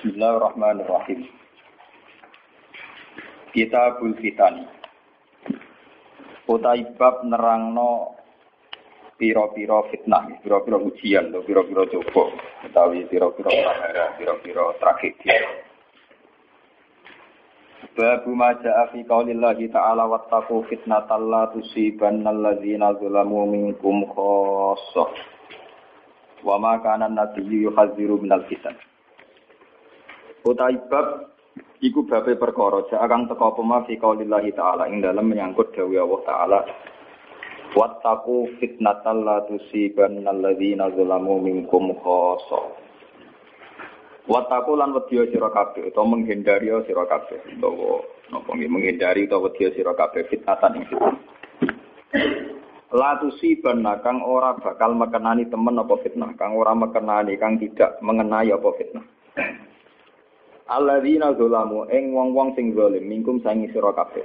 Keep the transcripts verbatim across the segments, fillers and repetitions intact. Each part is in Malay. Bismillahirrahmanirrahim. Kitabul Fitani. Utai bab nerangno pira-pira fitnah, pira-pira ujian, pira-pira coba, utawi pira-pira perkara, pira-pira tragedi. Bab maja fi qaulillahi ta'ala wattaqu fitnatal la tusibannal ladzina zalamu minkum khassah. Wa ma kana an-nabiyyu yuhazziru minal fitan. Utai bab iku babe perkara akan teka pema fi qaulillahi ta'ala ing dalem menyangkut dawuh Allah Ta'ala wattaqu fitnatal la tusibannal ladzina zalamu minkum khassah. Wattaqu lan wedya sira kabeh utawa menghindari sira kabeh utawa napa nggih menghindari utawa wedya sira kabeh fitnatan ing fitnah. La tusibannal kang ora bakal mekenani temen apa fitnah, kang ora mekenani kang tidak mengenai apa fitnah. Alladzina zalamu ing wong-wong sing zalim minkum sangi sira kabeh.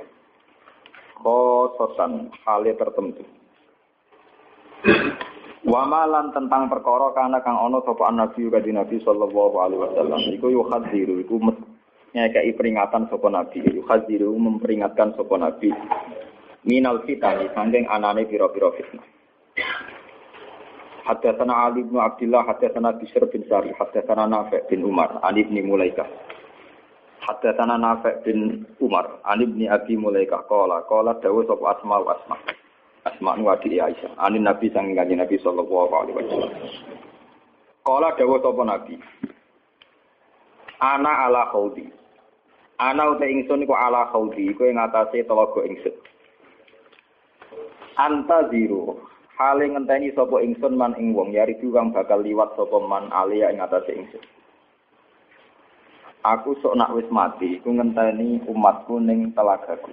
Khososan hale tertentu. Wa malan tentang perkara kana kang ana sapa nabi kanjeng Nabi sallallahu alaihi wasallam iku yuhadziru iku nyekeki peringatan sapa nabi yuhadziru memperingatkan sapa nabi minal fitani sanging anane pira-pira fitnah. Haddatsana Ali bin Abdullah haddatsana Bishr bin Sari haddatsana Nafi' bin Umar an ibni Mulaikah haddatsana Nafi' bin Umar an ibni Abi Mulaikah qala qala dawu sapa Asma wa Asma Asma nu ati Aisyah an Nabi sange kanjeng Nabi sallallahu alaihi wasallam qala dawu sapa Nabi ana ala khawdi ana uta ingsun iku ala khawdi kowe ngatasé telaga ingsun anta zero hale ngenteni sapa ingsun man ing wong yari kang bakal liwat sapa man alia ing atase ingsun. Aku sok nak wis mati iku ngenteni umatku ning telagaku.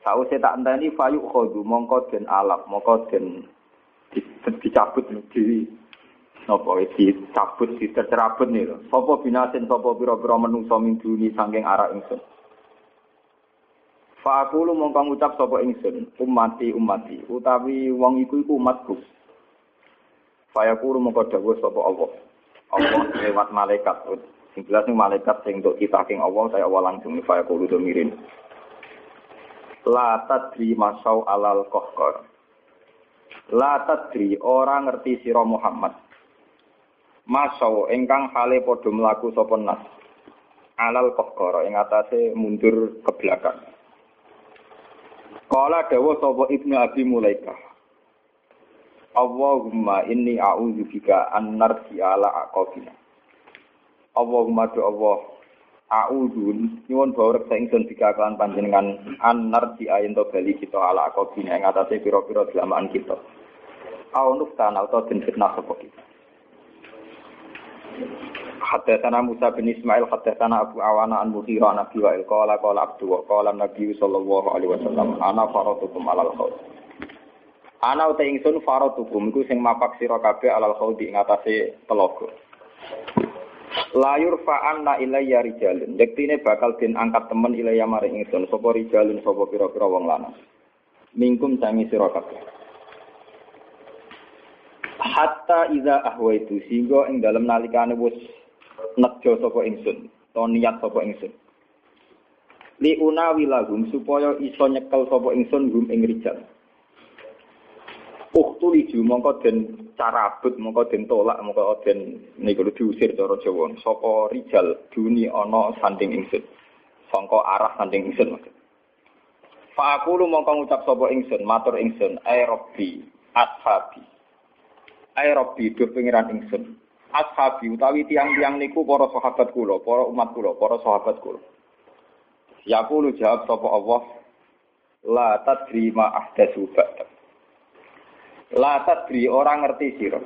Sawise tak enteni fayuk khodu mongko den alap mongko den dicabut di napa iki dicabut ditercerabut niku. Sapa binasen sapa pira-pira menungsa min duni saking arah ingsun. Fa'akulu mongkang ucap sapa ingsun umati umati utawi wong iku iku umatku. Fa'akulu mongko dawuh sapa Allah. Allah lewat malaikat. Sing jelas ning malaikat sing entuk kita king Allah saya Allah langsung fa'akulu domirin. La tadri masau alal qahqar. La tadri ora ngerti sira Muhammad. Masau ingkang hale padha mlaku sapa nas. Alal qahqar ing atase mundur ke belakang. Qala dawu sapa Ibn Abi Mulaikah Allahumma inni a'udzubika an narji'a ala aqabina Allahumma do Allah a'udzun nyuwun bawrek ingsun dikakalan panjenengan an narji'a ento bali kita ala aqabina ing atase pira-pira dalaman kita aunuf tanah utawa den fitnah sapa kita Haddatsana Musa bin Ismail haddatsana Abu Awana an Mughirah an Abi Wa'il qala qala Abdullah qala Nabi sallallahu alaihi wasallam ana faratukum alal khawd ana uta ingsun faratukum iku sing mapak sira kabeh alal khawd ing atase telaga la yurfa'anna ilayya rijalun yektine bakal den angkat temen ilayya maring ingsun sapa rijalun sapa pira-pira wong lanang mingkum sangi sira kabeh hatta iza ahwaitu sehingga ing dalem nalikane wis nekjo sapa ingsun to niat sapa ingsun li unawi lahum supaya iso nyekel sapa ingsun hum ing rijal uktu liju mongko den carabut mongko den tolak mongko den niku diusir cara Jawa sapa rijal duni ana sanding ingsun sangka arah sanding ingsun fa aku mongko ngucap sapa ingsun matur ingsun ay rabbi ashabi Ay Rabbi, duh pengiran ingsun. Ashabi, utawi tiang-tiang niku para sahabat kula, para umat kula, para sahabat kula. Yaqulu jawab sapa Allah, la tadri ma ahdatsu ba'dak. La tadri ora ngerti sira.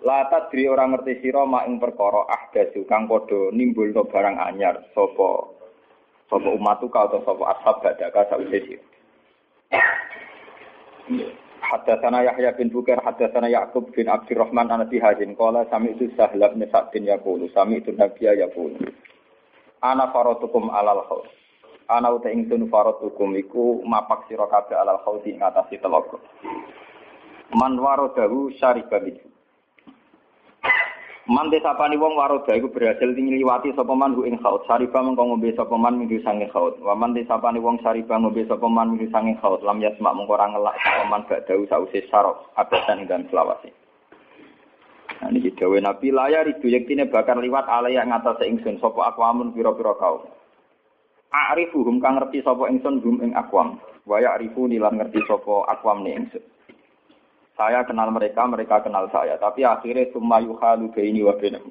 La tadri ora ngerti sira mak ing perkara ahdatsu kang padha nimbulno barang anyar sapa sapa umatku atau sapa ashab badaka sawise. Haddatsana Yahya bin Bukair haddatsana Ya'qub bin Abdurrahman an Abi Hazim qala sami'tu Sahla bin Sa'd bin yaqulu sami'tu Nabiya yaqulu ana faratukum alal khawf ana uta ingsun faratukum iku mapak sira kabeh alal khawf ing atase telaga man waradahu syariba min Man desapani wong waroda iku berhasil ngliwati sapa man ing khaut sariba mengko ngombe sapa man minggu sange khaut. Wa man desapani wong sariba ngombe sapa man minggu sange khaut lam yasma mengko ora ngelak sapa man badau sause saraf abatan ingkang selawase. Nah niki dawuh Nabi layar iku yektine bakar liwat alaya ngatas ingsun sapa aqwamun pira-pira kaum. A'rifuhum kang ngerti sapa ingsun hum ing aqwam. Wa ya'rifuni lan ngerti sapa aqwam ne ingsun. Saya kenal mereka, mereka kenal saya. Tapi akhirnya summa yukhalu baini wa bainahum.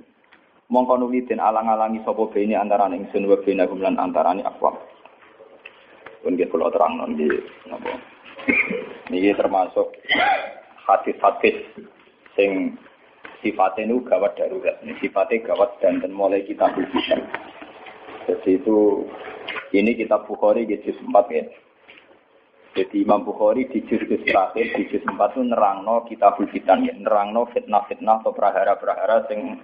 Mongko nuli den alang-alangi sapa baini antaraning ingsun wa bainahum lan antaraning aqwam. Pun nggih kula terangno nggih napa. Niki termasuk hadis-hadis sing sifate niku gawat darurat. Niki sifate gawat danten mulai kita buka. Jadi itu ini kitab Bukhari juz empat ya. Jadi Imam Bukhari di juz terakhir, di juz empat itu nerangno Kitabul Fitani, nerangno fitnah-fitnah atau prahara-prahara sing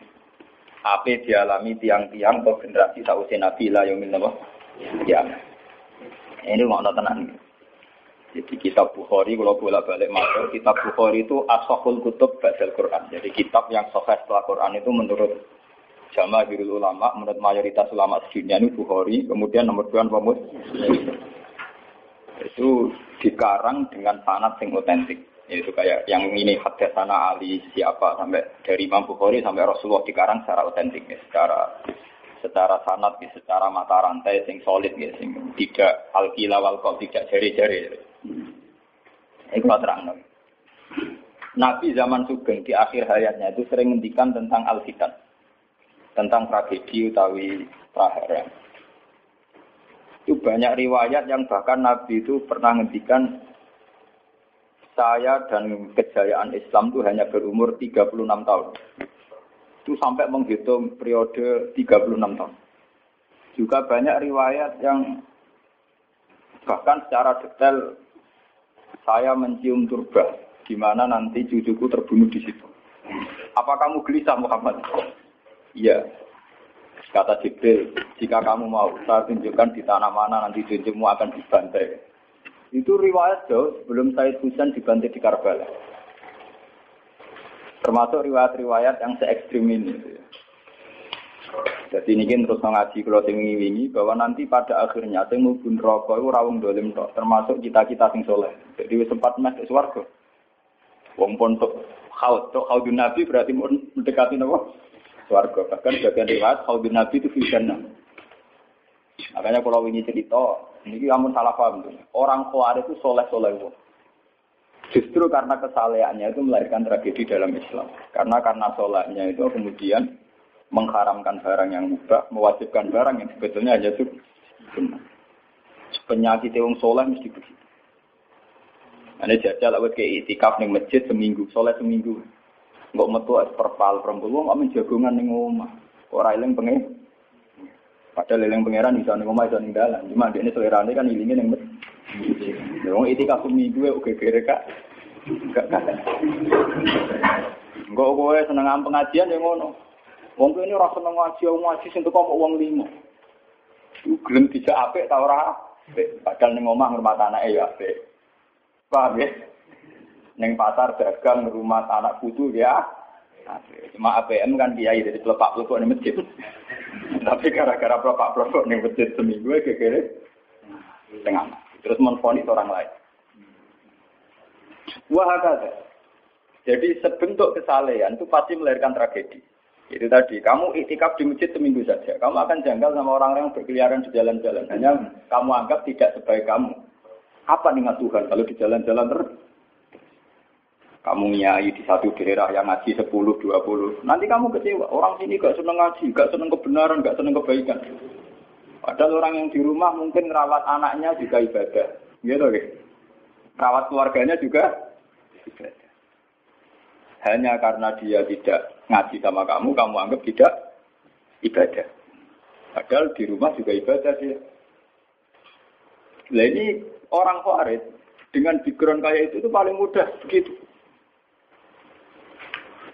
ape dialami tiang-tiang atau generasi sause Nabi la yaumil nabah. Ya. Ini ngono tenan. Jadi kitab Bukhari kalau bolak-balik masuk, kitab Bukhari itu ashahul kutub ba'dal Qur'an. Jadi kitab yang sahih setelah Qur'an itu menurut jamahirul ulama, menurut mayoritas ulama sedunia ini Bukhari, kemudian nomor dua Muslim. Itu dikarang dengan sanad sing otentik. Itu kayak yang ini haddatsana Ali siapa sampai dari Imam Bukhari sampai Rasulullah dikarang secara otentik, secara secara sanad, secara mata rantai sing solid ya, sing tidak alqila wal qol, tidak jari-jari. Iku terangno. Nabi zaman sugeng di akhir hayatnya itu sering ngendikan tentang al-fitan. Tentang tragedi utawi prahara. Itu banyak riwayat yang bahkan Nabi itu pernah ngendikan saya dan kejayaan Islam itu hanya berumur tiga puluh enam tahun. Itu sampai menghitung periode tiga puluh enam tahun. Juga banyak riwayat yang bahkan secara detail saya mencium turba di mana nanti cucuku terbunuh di situ. Apa kamu gelisah Muhammad? Iya. Kata Jibril, jika kamu mau, saya tunjukkan di tanah mana nanti cucumu akan dibantai. Itu riwayat jauh sebelum Sayyid Husain dibantai di Karbala. Termasuk riwayat-riwayat yang se-ekstrim ini. Jadi ini terus ngaji kalau tinggi-tinggi bahwa nanti pada akhirnya saya mau bunuh rokok itu rawung dolim tok. Termasuk kita-kita sing soleh. Jadi sempat masuk swarga. Wong pun tok haud tok haud Nabi berarti mendekati nopo? Warga bahkan bagian riwayat Khalid bin Abi Tufein. Makanya kalau ini cerita, ini amun salah paham tuh. Orang Khawarij itu soleh-soleh wong. Justru karena kesalehannya itu melahirkan tragedi dalam Islam. Karena karena solehnya itu kemudian mengharamkan barang yang mubah, mewajibkan barang yang sebetulnya hanya itu benar. Penyakit wong soleh mesti begitu. Ane jajal awet ke itikaf ning masjid seminggu, soleh seminggu. Nggak metu perpal perempuan, nggak menjagungan di rumah. Orang ilang pengeh. Padahal ilang pengeran bisa di rumah, bisa di dalam. Cuma dia ini selerane kan ilingnya yang bet. Orang itikaf seminggu ya, oke kira kak. Nggak kata. Nggak gue senang pengajian yang ngono. Wong ini orang senang ngaji, ngaji sentuh kok uang lima. Gelem tidak apik tau ora. Padahal di rumah ngurmat anaknya ya apik. Paham ya? Neng pasar dagang rumah anak putu ya. Cuma A P M kan kiai dari pelepak-pelepok di masjid. Tapi gara-gara pelepak-pelepok di masjid seminggu ya kira-kira tengah. Terus menfonis orang lain. Wah kata. Jadi sebentuk kesalehan itu pasti melahirkan tragedi. Itu tadi, kamu itikaf di masjid seminggu saja. Kamu akan janggal sama orang-orang yang berkeliaran di jalan-jalan. Hanya kamu anggap tidak sebaik kamu. Apa dengan Tuhan kalau di jalan-jalan terus? Kamu nyai di satu daerah yang ngaji sepuluh dua puluh. Nanti kamu kecewa. Orang sini gak seneng ngaji, gak seneng kebenaran, gak seneng kebaikan. Padahal orang yang di rumah mungkin merawat anaknya juga ibadah. Gitu, oke. Merawat keluarganya juga ibadah. Hanya karena dia tidak ngaji sama kamu, kamu anggap tidak ibadah. Padahal di rumah juga ibadah dia. Nah ini orang Khawarij dengan background kayak itu itu paling mudah begitu.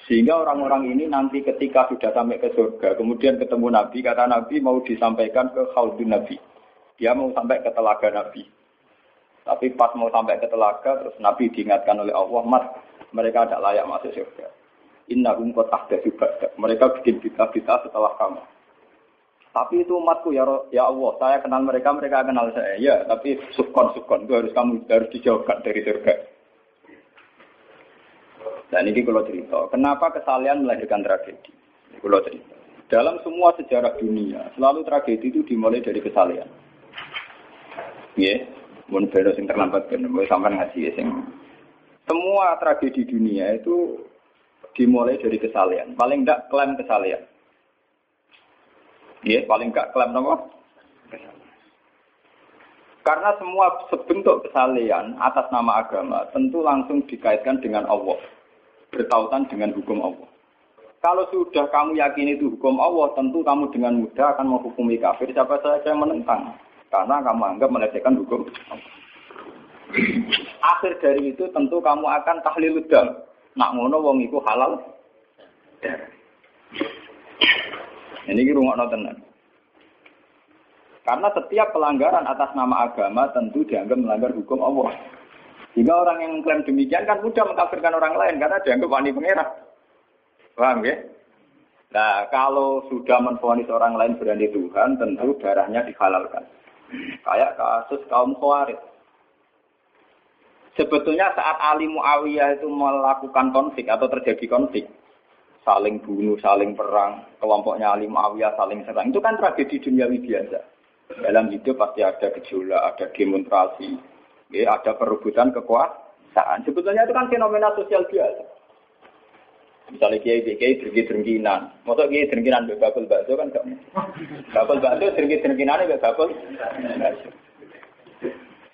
Sehingga orang-orang ini nanti ketika sudah sampai ke surga, kemudian ketemu Nabi, kata Nabi mau disampaikan ke Khaldun Nabi. Dia mau sampai ke telaga Nabi. Tapi pas mau sampai ke telaga, terus Nabi diingatkan oleh Allah, Mas, mereka tidak layak masuk surga. Innahum qatahdatsu ba'dak. Mereka bikin bid'ah-bid'ah setelah kamu. Tapi itu umatku ya ya Allah, saya kenal mereka, mereka kenal saya. Ya, tapi sukon-sukon itu harus kamu harus dijauhkan dari surga. Dan ini kalau cerita, kenapa kesalahan melahirkan tragedi? Kalau cerita, dalam semua sejarah dunia selalu tragedi itu dimulai dari kesalahan. Ya, mun virus yang terlambat kan, mulai sampean ngaji sing. Semua tragedi dunia itu dimulai dari kesalahan. Paling enggak klaim kesalahan. Ya, paling enggak klaim apa? Kesalahan. Karena semua bentuk kesalahan atas nama agama tentu langsung dikaitkan dengan Allah. Bertautan dengan hukum Allah. Kalau sudah kamu yakini itu hukum Allah, tentu kamu dengan mudah akan menghukumi kafir siapa saja yang menentang, karena kamu anggap melecehkan hukum Allah. Akhir dari itu tentu kamu akan tahlilud dam. Nak ngono wong iku halal. Ini ki rungokno tenan. Karena setiap pelanggaran atas nama agama tentu dianggap melanggar hukum Allah. Jika orang yang mengklaim demikian kan mudah mengkafirkan orang lain karena dianggap wani pengerah. Paham ya? Nah, kalau sudah menfonis orang lain berani Tuhan, tentu darahnya dihalalkan. Kayak kasus kaum Khawarij. Sebetulnya saat Ali Mu'awiyah itu melakukan konflik atau terjadi konflik, saling bunuh, saling perang, kelompoknya Ali Mu'awiyah saling serang, itu kan tragedi duniawi biasa. Dalam hidup pasti ada gejolak, ada demonstrasi. Ya, ada perebutan kekuasaan. Sebetulnya itu kan fenomena sosial biasa. Misalnya kiai-kiai drengki-drengkinan. Maksudnya kiai drengkinan dengan bakul bakso kan gak mungkin. Bakul bakso drengki-drengkinan dengan bakul bakso.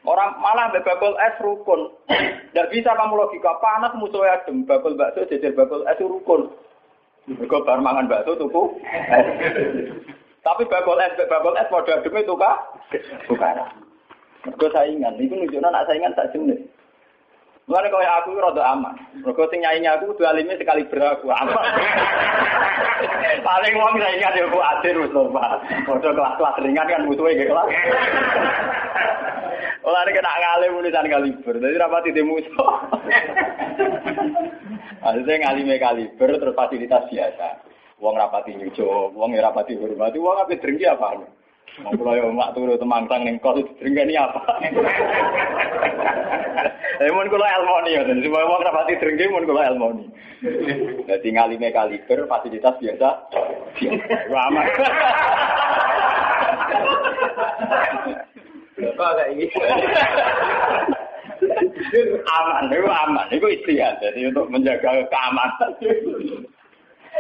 Orang malah dengan bakul es rukun. Tidak bisa kamu logika. Panas musuhnya adem. Bakul bakso jajar bakul es rukun. Mereka baru makan bakso tuku. Tapi bakul es bakul es pada ademnya itu kah? Bukan. Mereka saingan, itu menunjukkan anak saingan tak jenis. Mulanya kalau aku itu rada aman. Mereka yang nyanyinya aku, dua alimnya sekali beraku, aman. Paling orang saingan, aku adir, Mustafa. Udah kelas-kelas ringan kan, musuhnya ke kelas. Mulanya kena ngalim, tulisan kaliber. Jadi rapat itu musuh. Maksudnya ngalimnya kaliber, terus fasilitas biasa. Uang rapati nyucuk, uang rapati hormati, uang apa drinki apa? Kalau yang mak turu teman sang nengkol itu drinki apa? Emun kalau elmoni ya, jadi semua orang pasti drinki. Emun kalau elmoni, jadi ngalime kaliber fasilitas biasa. Ramah. Kau agak ini. Aman, itu aman, itu istilah. Jadi untuk menjaga keamanan.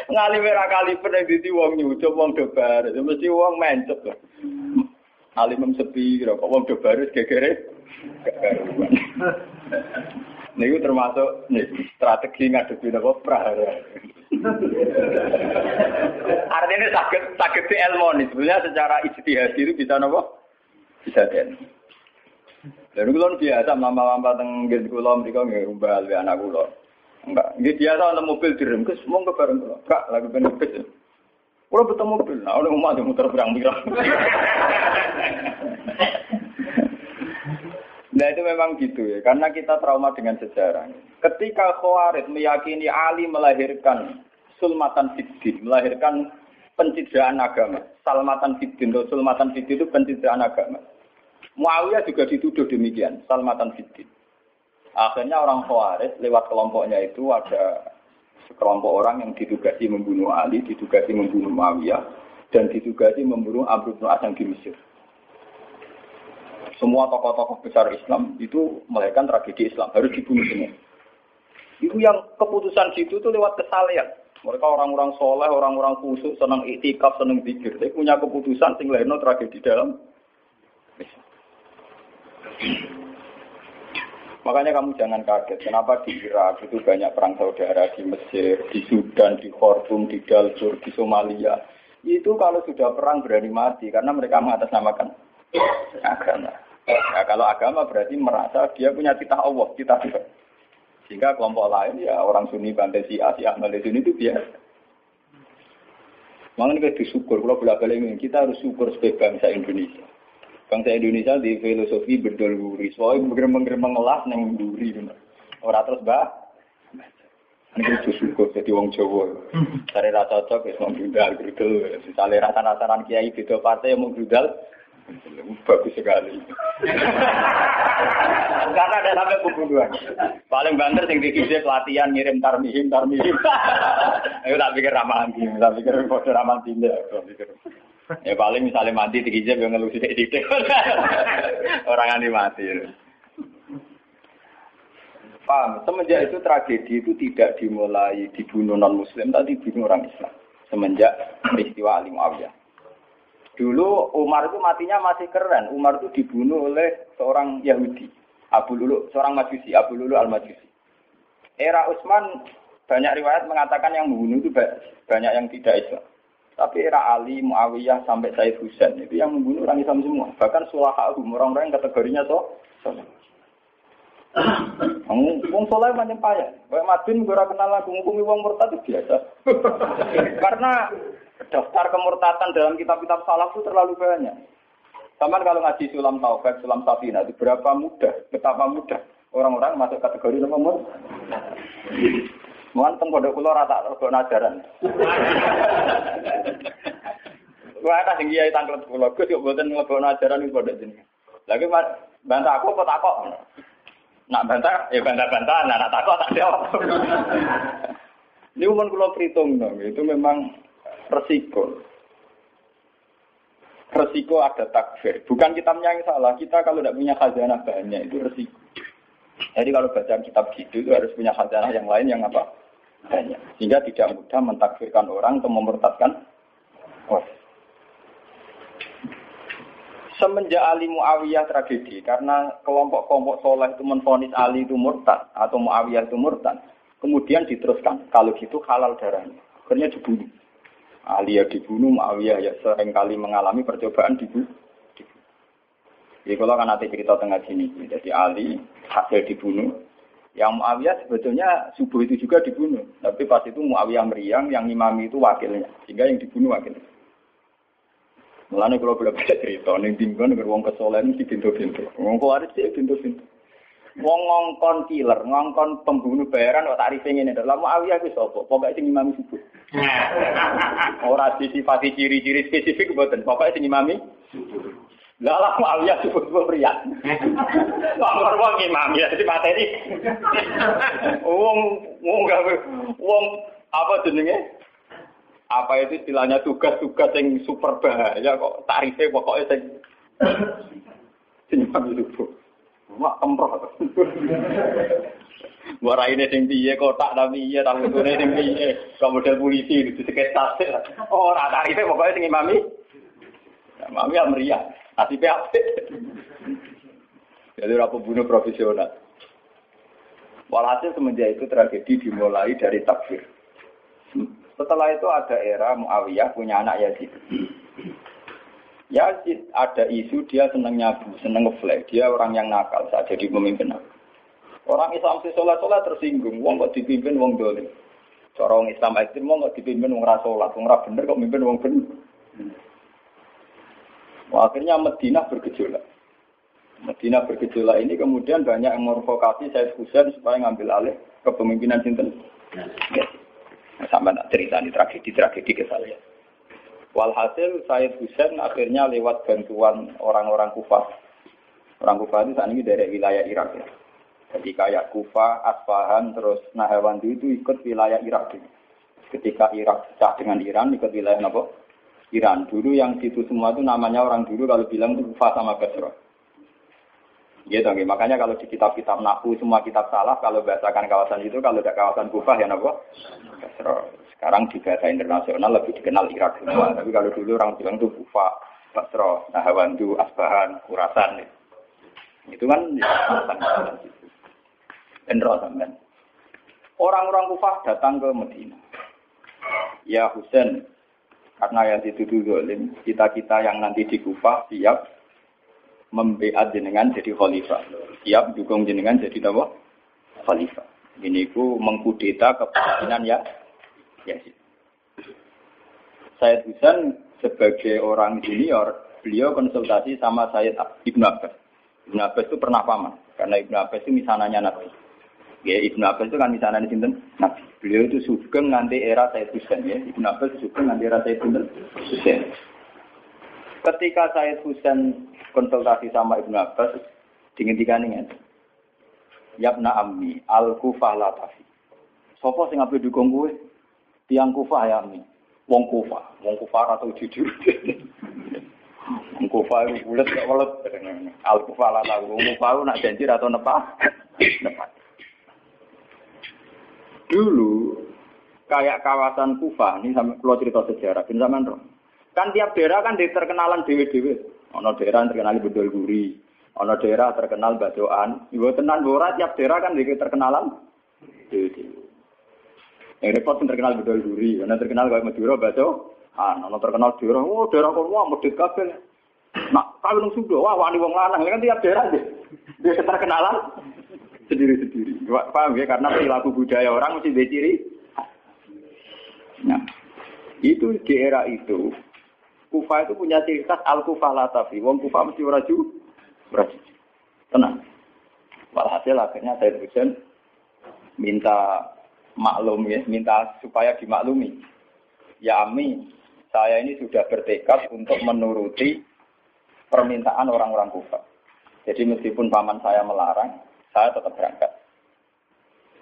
Ngalime ra kaliber nek dadi wong nyucup wong debar, mesti wong mencet kok. Alimem sepi kok wong debar wis gegere gak karuan. Niku termasuk strategi ngadepi napa prahara. Artine saged saged ilmu sebenarnya secara ijtihad itu bisa napa? Bisa den. Lha kula biasa mlampah-mlampah teng nggih kula mriku nggih umbal we anak kula. Enggak, dia biasa ada mobil direngkes, mau ke bareng kula. Enggak, lagi benefit. Kula betul mobil, nah oleh umat yang muter berang-berang. Nah itu memang gitu ya, karena kita trauma dengan sejarah. Ketika Khawarij meyakini Ali melahirkan sulmatan fiddin, melahirkan pencitraan agama. Salmatan fiddin, sulmatan fiddin itu pencitraan agama. Mu'awiyah juga dituduh demikian, salmatan fiddin. Akhirnya orang Khawarij lewat kelompoknya itu ada sekelompok orang yang ditugasi membunuh Ali, ditugasi membunuh Mu'awiyah, dan ditugasi membunuh Amr bin As di Mesir. Semua tokoh-tokoh besar Islam itu melahirkan tragedi Islam, harus dibunuh semua. Itu yang keputusan situ tuh lewat kesalahan. Mereka orang-orang soleh, orang-orang khusyuk, senang iktikaf, senang zikir. Dia punya keputusan sing lahirno tragedi dalam. Makanya kamu jangan kaget, kenapa di Irak itu banyak perang saudara, di Mesir, di Sudan, di Khartoum, di Darfur, di Somalia. Itu kalau sudah perang berani mati, karena mereka mengatasnamakan agama. Nah, kalau agama berarti merasa dia punya titah Allah, titah Allah. Sehingga kelompok lain, ya orang Sunni, Bantai Syiah, Syiah, Bantai Sunni itu biasa. Makanya kita disyukur, kalau boleh-boleh ini, kita harus syukur sebagai bangsa Indonesia. Bangsa Indonesia di filosofi bedol guri. Soalnya menggerem-menggerem ngelas neng guri. Orang terus bah. Ini susuku jadi wong Jawa. Cari rasa cocok ya wong Grudal Grudal. Cari rasa-rasanan kiai beda partai yang wong Grudal bagus sekali. Karena ada sampai pembunuhan. Paling banter yang dikisi pelatihan ngirim tarmihim tarmihim. Aku tak pikir ramahan tim, tak pikir bodoh ramahan tim deh. Ya paling misalnya mati dikisi yang ngeluh sedikit. Orang yang mati. Paham, semenjak itu tragedi itu tidak dimulai dibunuh non-muslim, tapi dibunuh orang Islam. Semenjak peristiwa Ali Mu'awiyah. Dulu Umar itu matinya masih keren. Umar itu dibunuh oleh seorang Yahudi, Abu Lulu, seorang Majusi, Abu Lulu'ah al-Majusi. Era Utsman banyak riwayat mengatakan yang membunuh itu banyak yang tidak Islam. Tapi era Ali, Mu'awiyah sampai Sayyid Husain itu yang membunuh orang Islam semua. Bahkan sulaha orang-orang kategorinya so. so. Wong soleh macam payah. Wong madin ora kenal lagu ngukumi wong murtad itu biasa. Karena daftar kemurtatan dalam kitab-kitab salaf itu terlalu banyak. Saman kalau ngaji sulam taufik, sulam safina itu berapa mudah, betapa mudah orang-orang masuk kategori nomor. Mohon teng pondok kula ora tak rego ajaran. Wah, ada sing kiai tanglet kula Gus yo mboten nglebokno ajaran iki pondok jenengan. Lah ki bantah aku apa takok. Nak bantah, ya bantah-bantahan, nak takut, tak jawab. Ini umum kalau perhitung, itu memang resiko. Resiko ada takfir. Bukan kita menyayangi salah, kita kalau tidak punya khazanah banyak, itu resiko. Jadi kalau bacaan kitab gitu, itu harus punya khazanah yang lain yang apa? Banyak. Sehingga tidak mudah mentakfirkan orang atau memurtadkan orang. Semenjak Ali Mu'awiyah tragedi, karena kelompok-kelompok soleh itu menfonis Ali itu murtad, atau Mu'awiyah itu murtad, kemudian diteruskan, kalau gitu halal darahnya, akhirnya dibunuh. Ali ya dibunuh, Mu'awiyah ya seringkali mengalami percobaan dibunuh. Jadi kalau kan nanti cerita tengah sini, jadi Ali hasil dibunuh, yang Mu'awiyah sebetulnya subuh itu juga dibunuh, tapi pas itu Mu'awiyah meriang, yang imami itu wakilnya, sehingga yang dibunuh wakilnya. Mulanya kalau boleh baca cerita, yang tinggal dengan orang kesolehan di pintu-pintu. Orang Khawarij di pintu-pintu. Orang ngongkon killer, ngongkon pembunuh bayaran, orang tak rifing ini. Dalam Mu'awiyah itu apa? Pokoknya yang imami subuh. Orang disifati ciri-ciri spesifik, pokoknya yang imami subuh. Dalam Mu'awiyah subuh-subuh pria. Orang-orang imami, jadi materi. Orang apa jenengnya? Apa itu istilahnya tugas-tugas yang super bahaya kok tarifnya pokoknya sing sinyal itu. Wah, kemproh. Waraine sing piye kotak ta piye ta ngene sing piye model polisi diseketas. Ora tarifnya pokoknya sing imami. Imami amriya, atipe apik. Jadi ora pembunuh profesional. Walhasil semenjak itu tragedi dimulai dari takfir. Setelah itu ada era Mu'awiyah punya anak Yazid. Yazid ada isu dia senang nyabu, senang ngeflek. Dia orang yang nakal saat jadi pemimpin. Orang Islam si sholat-sholat tersinggung. Wong kok dipimpin wong dolim. Cara orang Islam ekstrem wong kok dipimpin wong ra sholat. Wong ra bener kok mimpin wong bener. Wah, akhirnya Madinah bergejolak. Madinah bergejolak ini kemudian banyak yang memprovokasi Sayyid Husain supaya ngambil alih kepemimpinan sinten. Sama nak cerita ni tragedi-tragedi kesalahan. Walhasil Sayyid Husain akhirnya lewat bantuan orang-orang Kufah. Orang Kufah itu saat ini dari wilayah Irak ya. Jadi kayak Kufah, Asfahan, terus Nahrawan itu ikut wilayah Irak. Ketika Irak pecah dengan Iran, ikut wilayah apa? Iran. Dulu yang situ semua itu namanya orang dulu kalau bilang itu Kufah sama Basra. Gitu, okay. Makanya kalau di kitab-kitab Nahwu semua kitab salaf kalau bahasakan kawasan itu kalau tidak kawasan Kufah ya napa? Sekarang di bahasa internasional lebih dikenal Irak semua. Tapi kalau dulu orang bilang itu Kufah, Basra, Nahrawan, Asbahan, Khurasan. Itu kan kawasan-kawasan situ. Enro sampean. Orang-orang Kufah datang ke Madinah. Ya Husain, karena yang itu dulu kita-kita yang nanti di Kufah siap membeat jenengan jadi khalifah. Siap dukung jenengan jadi apa? Khalifah. Ini ku mengkudeta kepemimpinan ya. Ya sih. Sayyid Husain sebagai orang junior, beliau konsultasi sama Sayyid Ibn Abbas. Ibn Abbas itu pernah paman. Karena Ibn Abbas itu misananya Nabi. Ya, Ibn Abbas itu kan misalnya di Sinten Nabi. Beliau itu sugeng nganti era Sayyid Husain ya. Ibn Abbas sugeng nganti era Sayyid Husain. Ketika Sayyid Husain konsultasi sama Ibn Abbas, dihentikan ini. Yabna ammi al-Kufah la tafi. Sopo sing ape dukung kowe? Tiang Kufah ya ammi. Wong Kufah, wong Kufah atau jujur. Wong Kufah itu bulat gak welet. Al-Kufah la tafi. Wong Kufah nak janji atau nepah? Nepah. Dulu kayak kawasan Kufah ini sampai kalau cerita sejarah bin zaman roh. Kan tiap daerah kan diterkenalan dewe-dewe. Ono daerah terkenal bedol guri, ono daerah terkenal badoan. Ibu tenan borat tiap daerah kan diterkenalan dewe-dewe. Yang repot terkenal bedol guri, ono terkenal kaya Madura badoan, ono terkenal daerah oh daerah kono wah medit kabeh. Nak kawin nang Sunda wah wani wong lanang kan tiap daerah dia terkenalan sendiri-sendiri. Paham ya? Karena perilaku budaya orang mesti ada ciri. Nah, itu di era itu, Kufah itu punya ciri khas al-Kufah latafi. Wong Kufah mesti meraju, meraju. Tenang. Walhasil akhirnya saya Husain minta maklum ya, minta supaya dimaklumi. Ya Ami, saya ini sudah bertekad untuk menuruti permintaan orang-orang Kufah. Jadi meskipun paman saya melarang, saya tetap berangkat.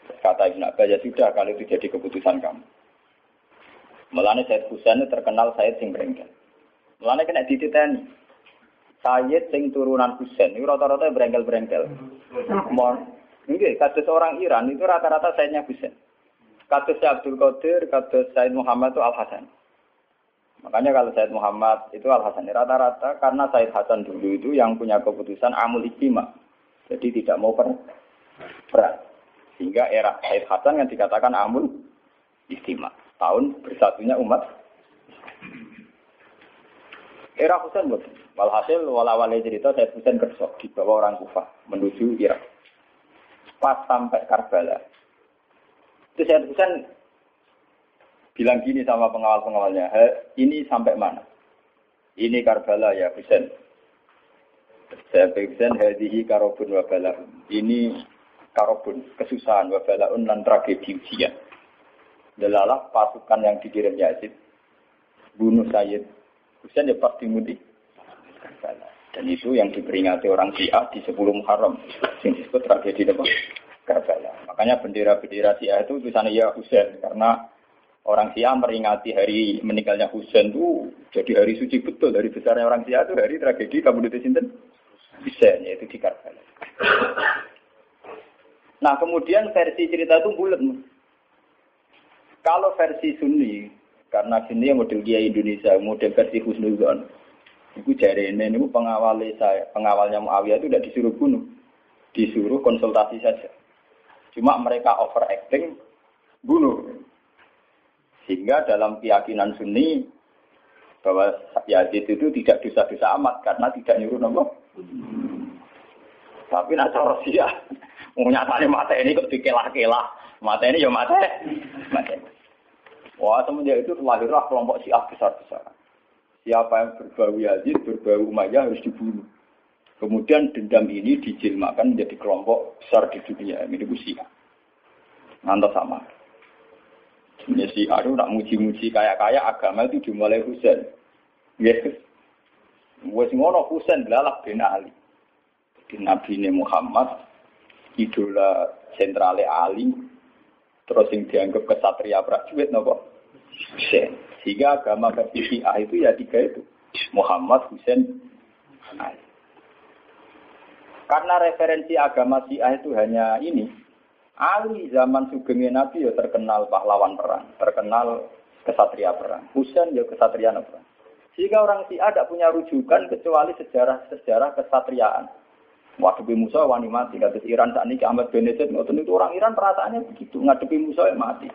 Kata Ibn Abbas, ya sudah kalau itu jadi keputusan kamu. Melane Sayyid Husain terkenal Sayyid sing brengkel. Melane kena dititeni. Sayyid sing turunan Husain itu rata-rata brengkel-brengkel. Nggih, kados orang Iran itu rata-rata Sayyidnya Husain. Kados Abdul Qadir, kados Syed Muhammad Al-Hasan. Makanya kalau Syed Muhammad itu Al-Hasan rata-rata karena Syed Hasan dulu itu yang punya keputusan amul hikmah. Jadi tidak mau perang. perang. Sehingga era Sayyid Hasan yang dikatakan amul istimah. Tahun bersatunya umat. Era Husain betul. Walhasil walawalai cerita Sayyid Husain bersok dibawa orang Kufah menuju Irak. Pas sampai Karbala. Itu Sayyid Husain bilang gini sama pengawal-pengawalnya. Ini sampai mana? Ini Karbala ya Husain. Saya pesan hadihi karobun wabalahun. Ini karobun, kesusahan wabalahun dan tragedi ujian. Delalah pasukan yang dikirim Yazid bunuh Sayyid Husain ya pasti mudi. Dan itu yang diperingati orang Syiah di sepuluh Muharram. Yang disebut tragedi apa? Karbala. Makanya bendera-bendera Syiah itu tulisannya ya Husain. Karena orang Syiah meringati hari meninggalnya Husain itu jadi hari suci betul. Dari besarnya orang Syiah itu hari tragedi Kabupaten Sinten. Bisa, yaitu di Karbala. Nah, kemudian versi cerita itu bulat. Kalau versi Sunni, karena Sunni model Kiai Indonesia, model versi Husnul Zon, itu jarene niku pengawalnya saya, pengawalnya Mu'awiyah itu tidak disuruh bunuh, disuruh konsultasi saja. Cuma mereka overacting, bunuh. Sehingga dalam keyakinan Sunni bahwa Yazid itu tidak dosa-dosa amat karena tidak nyuruh nama. Tapi nak cara Syiah, nyatane mata ini kok dikelah-kelah, mata ini ya mata, mata. Wah, semenjak itu lahirlah kelompok Syiah besar-besaran. Siapa yang berbau Yazid, berbau Umayyah harus dibunuh. Kemudian dendam ini dijilmakan menjadi kelompok besar di dunia, yaitu Syiah. Nanti sama. Jadi Syiah itu nak muji-muji kaya-kaya agama itu dimulai Husain. Yes. Wes ngono Husain dalah bin Ali. Bin Nabi Muhammad idola sentrale Ali terus yang dianggap kesatria prajurit napa? Husain. Sehingga agama Syiah itu ya tiga itu. Muhammad, Husain, Ali. Karena referensi agama Syiah itu hanya ini. Ali zaman sugeng Nabi ya terkenal pahlawan perang, terkenal kesatria perang. Husain ya kesatria perang. Jika orang Syiah tidak punya rujukan kecuali sejarah-sejarah kesatriaan. Wahabi Musa wani mati. Kata Iran saat ini Ahmad bin Yazid. Itu orang Iran perasaannya begitu. Ngadepi Musa yang mati.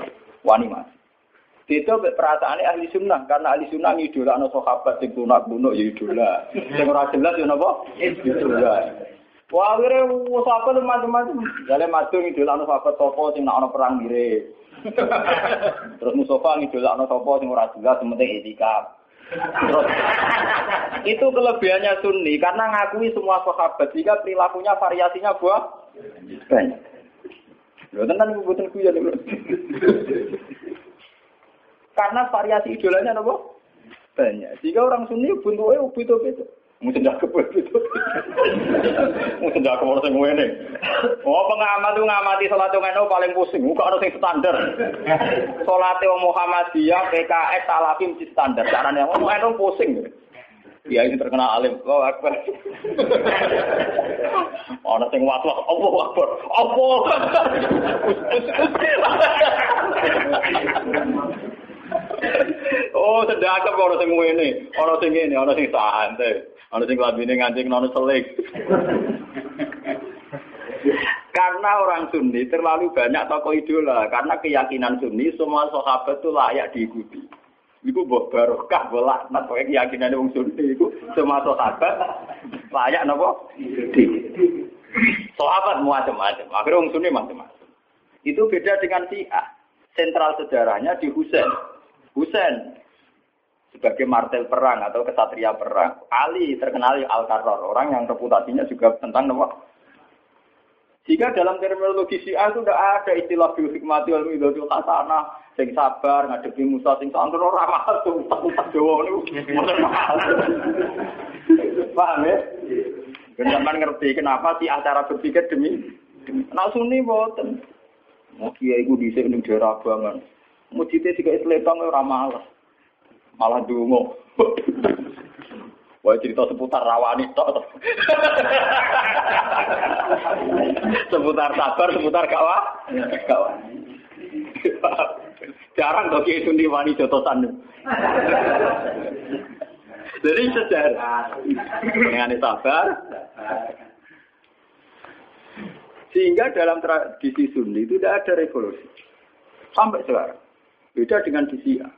Wani mati. Itu perasaannya ahli sunnah. Karena ahli sunnah ini idola. Ada sahabat yang bunuh-bunuh ya idola. Yang orang jelas ya apa? Idola. Wah akhirnya sahabat itu macam-macam. Jadi mati idola ada sahabat tokoh yang ada perang mirip. Terus Mustafa idola ada sahabat yang orang jelas. Sementing etikap. Terus, itu kelebihannya Sunni karena ngakui semua sahabat sehingga perilakunya variasinya buah banyak. Lho tenan niku boten kuyon niku. Karena variasi idolanya napa? Banyak. Jika orang Sunni bentuke ubit-ubit. Mungkin dah kebet itu. Mungkin dah kebet sing ngene. Oh pengamat itu ngamati salat ngono paling pusing. Muka ono sing standar. Salate wong Muhammadiyah, P K S, Salafi mesti standar. Carane ono eno pusing. Dia ini terkenal alim. Oh akbar. Ono sing watwak, Allahu akbar. Apa? Oh sedekap ono sing ngene, ono sing ngene, ono sing santai. Ana sing labine ngancing nono selik. Karena orang Sunni terlalu banyak tokoh idola, karena keyakinan Sunni semua sahabat itu layak diikuti. Iku mbok barokah bolak nek keyakinan wong Sunni iku semua sahabat layak napa? Diikuti. Sahabat macam-macam, akhire wong Sunni macam-macam. Itu beda dengan Syiah. Sentral sejarahnya di Husain. Husain sebagai martel perang atau kesatria perang. Ali terkenal Al-Qarrar, orang yang reputasinya juga tentang nama. Jika dalam terminologi Syiah itu tidak ada istilah bil-hikmati wal-midhatul hasanah, sing sabar ngadepi Musa, sing sabar ora mahal tumpang Jawa niku. Paham ya? Sampeyan ngerti kenapa Syiah cara berpikir demi demi. Nek Sunni mboten. Nek kiai iku dhisik ning daerah Abangan. Mujite sik isletong ora mahal. Malah dungo. Wah cerita seputar rawani tok. Seputar sabar, seputar kawah, kawah. Jarang kok itu di wani jotosan. Jadi sejarah. Dengan sabar. Sehingga dalam tradisi Sunni itu tidak ada revolusi. Sampai sekarang. Beda dengan di Syiah.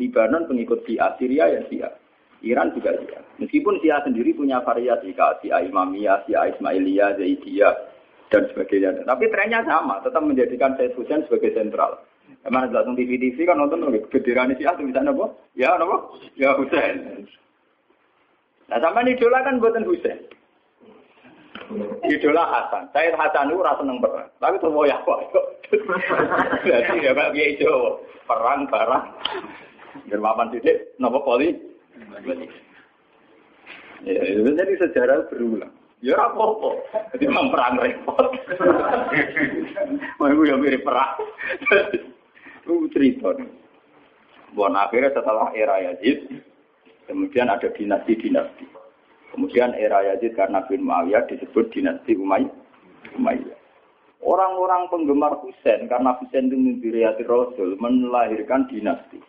Libanon pengikut Syiah, Syria ya Syiah, Iran juga Syiah. Meskipun Syiah sendiri punya variasi, Syiah Imamiyah, Syiah Ismailiyah, Zaidiyah dan sebagainya. Tapi trennya sama, tetap menjadikan Sayyid Husain sebagai sentral. Emang ada langsung T V T V kan nonton loh, benderane Syiah tulisannya apa? Ya apa? Ya Husain. Nah sama idola kan buatan Husain. Idola Hasan, Sayyid Hasan itu rasa seneng perang. Tapi tuh mau ya kok. Jadi ya Pak Kiai Jawa, perang barang. Gerwapan titik, nopo poli. Ya, jadi sejarah berulang. Ya ora apa-apa. Jadi perang repot. Mau yo mirip perang. Lu cerita. Bon akhirnya setelah era Yazid, kemudian ada dinasti-dinasti. Kemudian era Yazid karena bin Mu'awiyah disebut dinasti Umayyah. Orang-orang penggemar Husain karena Husain itu mimpi Rasul melahirkan dinasti.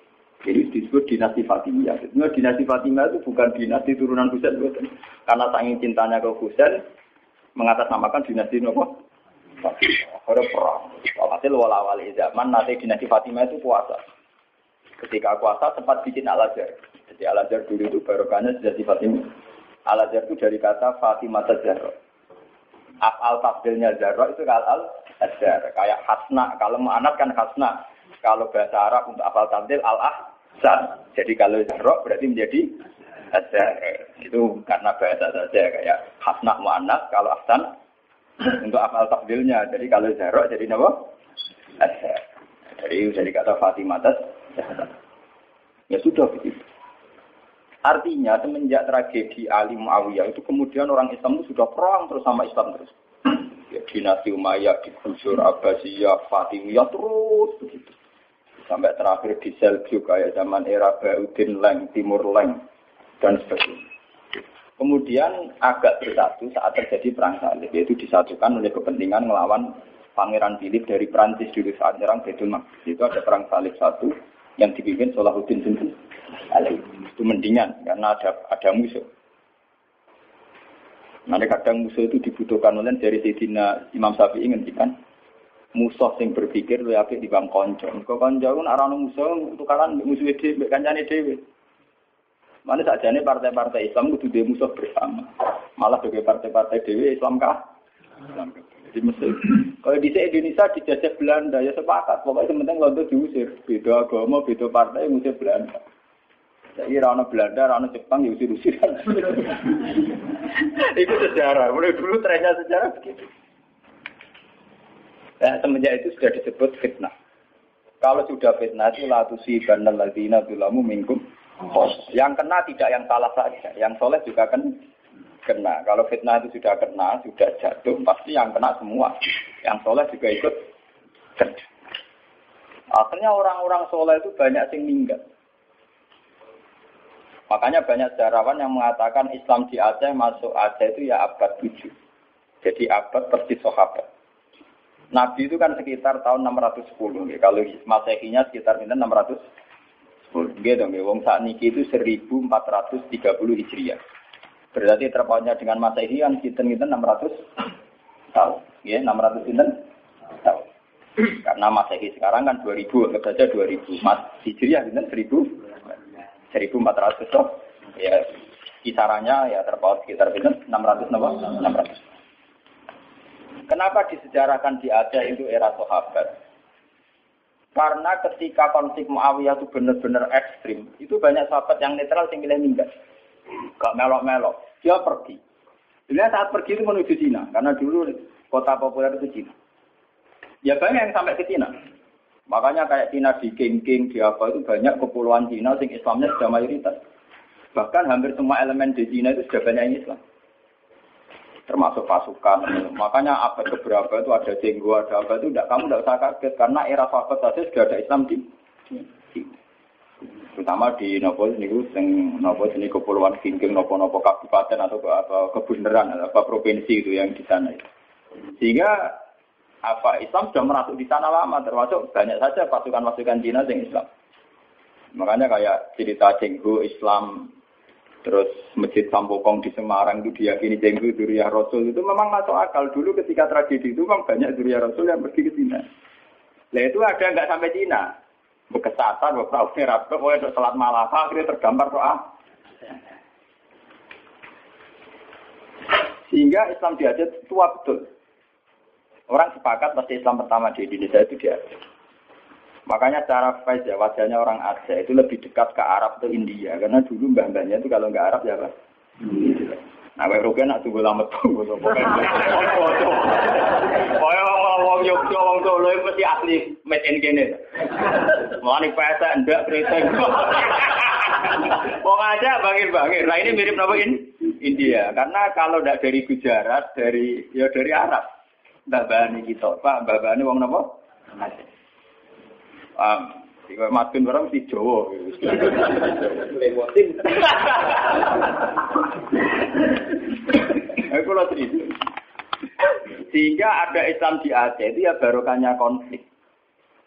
Jadi disebut dinasti Fatimiyah. Sebenarnya dinasti Fatimiyah itu bukan dinasti turunan Husain, bukan. Karena saking cintanya ke Husain mengatasnamakan dinasti nopo. Ada perang. Walhasil walawali zaman nanti dinasti Fatimiyah itu kuasa. Ketika kuasa sempat bikin Al-Azhar. Jadi Al-Azhar dulu itu barokahnya dinasti Fatimiyah. Al-Azhar itu dari kata Fatimatuz Zahra. Af'al tafdilnya Zahra itu al-Azhar. Kayak hasna. Kalau mu'anats kan hasna. Kalau bahasa Arab untuk af'al tafdil al-ah. Zat. Jadi kalau zarok berarti menjadi azhar. Itu karena bahasa saja kayak hasna mu'annas kalau ahsan untuk afal tafdilnya. Jadi kalau zarok jadi apa? Azhar. Jadi dari kata Fatimatuz Zahra. Ya sudah begitu. Artinya semenjak tragedi Ali Mu'awiyah itu kemudian orang Islam itu sudah perang terus sama Islam terus. Ya, dinasti Umayyah, digusur Abbasiyah, Fatimiyah terus begitu. Sampai terakhir di Seljuk kayak zaman era Ibn Leng, Timur Leng dan sebagainya. Kemudian agak bersatu saat terjadi perang salib, yaitu disatukan oleh kepentingan melawan Pangeran Philip dari Perancis dulu saat nyerang Baitul Maqdis. Itu ada perang salib satu yang dipimpin Salahuddin Sindi. Itu mendingan karena ada ada musuh. Nanti kadang musuh itu dibutuhkan oleh dari Sayyidina Imam Syafi'i ngendikan. Musuh yang berpikir lu apik dibang kanca. Engko kanca ku nek ana musuh tukaran musuh dhewe mbek kancane dhewe. Mane sakjane partai-partai Islam kudu duwe musuh bersama. Malah bagi partai-partai dhewe Islam kalah. Islam kalah. Jadi mesti kalau di Indonesia dijajah Belanda ya sepakat pokoknya penting Londo diusir. Beda agama, beda partai musuh Belanda. Jadi ra ono Belanda, ra ono Jepang ya usir-usir. Itu sejarah. Mulai dulu trennya sejarah begitu. Nah, semenjak itu sudah disebut fitnah. Kalau sudah fitnah itu latusi banal ladina tulamu minggum. Yang kena tidak yang salah saja, yang soleh juga kan kena. Kalau fitnah itu sudah kena, sudah jatuh, pasti yang kena semua. Yang soleh juga ikut kena. Akhirnya orang-orang soleh itu banyak yang minggat. Makanya banyak sejarawan yang mengatakan Islam di Aceh masuk Aceh itu ya abad tujuh. Jadi abad persis sahabat. Nabi itu kan sekitar tahun enam ratus sepuluh. Ya. Kalau Masehinya sekitar enam ratus sepuluh. Ya, dong, ya. Wong saat niki itu seribu empat ratus tiga puluh Hijriah. Berarti terpautnya dengan Masehi kan sekitar enam ratus tahun. Ya, enam ratus tahun. Karena Masehi sekarang kan dua ribu, saja dua ribu. Mas Hijriah kan seribu empat ratus. So. Ya, kisarannya ya terpaut sekitar enam ratus. Kenapa disejarahkan di Aceh itu era sahabat? Karena ketika konflik Mu'awiyah itu benar-benar ekstrim, itu banyak sahabat yang netral yang milih minggat. Gak melok-melok. Dia pergi. Dia saat pergi itu menuju Cina. Karena dulu kota populer itu Cina. Ya banyak yang sampai ke Cina. Makanya kayak Cina di King-King, di apa itu banyak kepulauan Cina yang Islamnya sudah mayoritas. Bahkan hampir semua elemen di Cina itu sudah banyak yang Islam. Termasuk pasukan. Makanya abad keberapa itu ada jenggo, ada apa itu enggak, kamu enggak usah kaget karena era sahabat saja sudah ada Islam di, di terutama di nopo niku sing nopo jenenge kepulauan Kinking nopo-nopo kabupaten atau apa kebeneran atau apa provinsi itu yang di sana itu. Sehingga apa Islam sudah merasuk di sana lama, termasuk banyak saja pasukan-pasukan Cina yang Islam. Makanya kayak cerita jenggo Islam. Terus Masjid Sampokong di Semarang itu diyakini jenggo Dzurriyyah Rasul itu memang masuk akal. Dulu ketika tragedi itu memang banyak Dzurriyyah Rasul yang pergi ke Cina. Nah itu ada nggak sampai Cina. Bekesatan, Bekawir, Rasul, pokoknya untuk Selat Malaka akhirnya tergambar doa. Sehingga Islam di Aceh tua betul. Orang sepakat pasti Islam pertama di Indonesia itu di Aceh. Makanya cara wajah, wajahnya orang Aceh itu lebih dekat ke Arab atau India. Karena dulu mbah-mbahnya itu kalau nggak Arab ya apa? India. Nah, wajahnya nak tunggu lama tunggu. Pokoknya orang-orang Yogyo, orang Solo itu mesti asli made in Kenya. Mau nih pesa, enggak berita. Pokoknya aja bangir-bangir. Nah ini mirip apa ini? India. Karena kalau nggak dari Gujarat, dari ya dari Arab. Mbah-mbahnya gitu. Pak, mbah-mbahnya orang apa? Aceh. Um, jika matun barang si Jawa lewatin aku lah cerita sehingga ada Islam di Aceh itu ya barokahnya konflik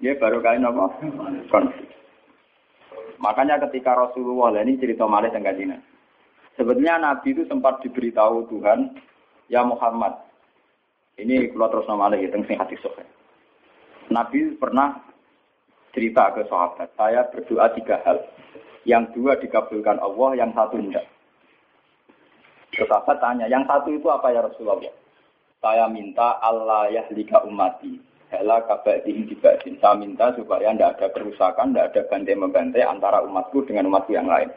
ya barokahnya apa? Konflik makanya ketika Rasulullah ini cerita malih tentang Cina sebetulnya Nabi itu sempat diberitahu Tuhan ya Muhammad ini kalau terus malih ya tentang hadis sahih Nabi pernah cerita ke sahabat, saya berdoa tiga hal. Yang dua dikabulkan Allah, yang satu tidak. Sahabat tanya, yang satu itu apa ya Rasulullah? Saya minta Allah yahlika umati. Hela kabadihin dibadin. Saya minta supaya tidak ada kerusakan, tidak ada bantai-membantai antara umatku dengan umatku yang lain.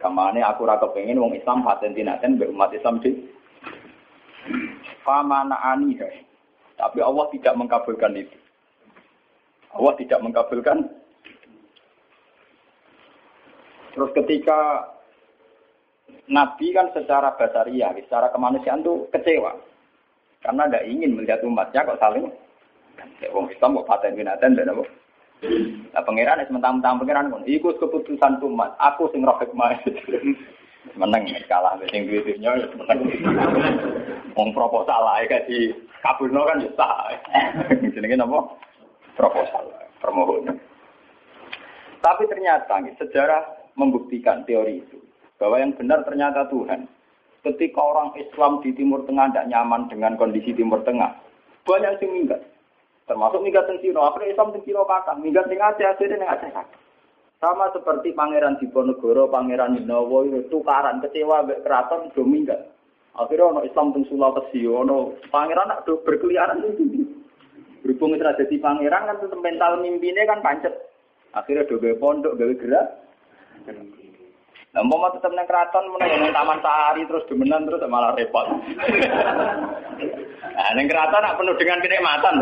Kamane aku raka pengen wong Islam haten-tinaten be umat Islam di. Famana'ani. Tapi Allah tidak mengabulkan itu. Allah tidak mengabulkan. Terus ketika Nabi kan secara basariah, secara kemanusiaan itu kecewa. Karena tidak ingin melihat umatnya kok saling. Wong Islam kok paten binatan dan apa. Nah pengiran itu mentang-mentang pengiran pun. Iku keputusan umat. Aku sing roh hikmah. Menang kalah sing duitnya ya menang. Wong proposal ae kaji kabulno kan ya sah. Jenenge napa? Proposal, permohonan. Tapi ternyata sejarah membuktikan teori itu bahwa yang benar ternyata Tuhan. Ketika orang Islam di Timur Tengah tidak nyaman dengan kondisi Timur Tengah, banyak yang minggat, termasuk minggat di Siro. Akhirnya Islam di Siro patah, minggat di Aceh, akhirnya di Aceh patah. Sama seperti Pangeran Diponegoro, Pangeran Dinowo itu tukaran kecewa sampai keraton sudah minggat. Akhirnya orang Islam di Sulawesi, orang Pangeran sudah berkeliaran itu. Berhubung itu ada di pangeran kan tetap mental mimpinya kan pancet. Akhirnya ada pondok, ada gerak. Nah, umpama tetap nang keraton meneng Taman Sari terus demenan terus malah repot. Nah, nang keraton nak penuh dengan kenikmatan.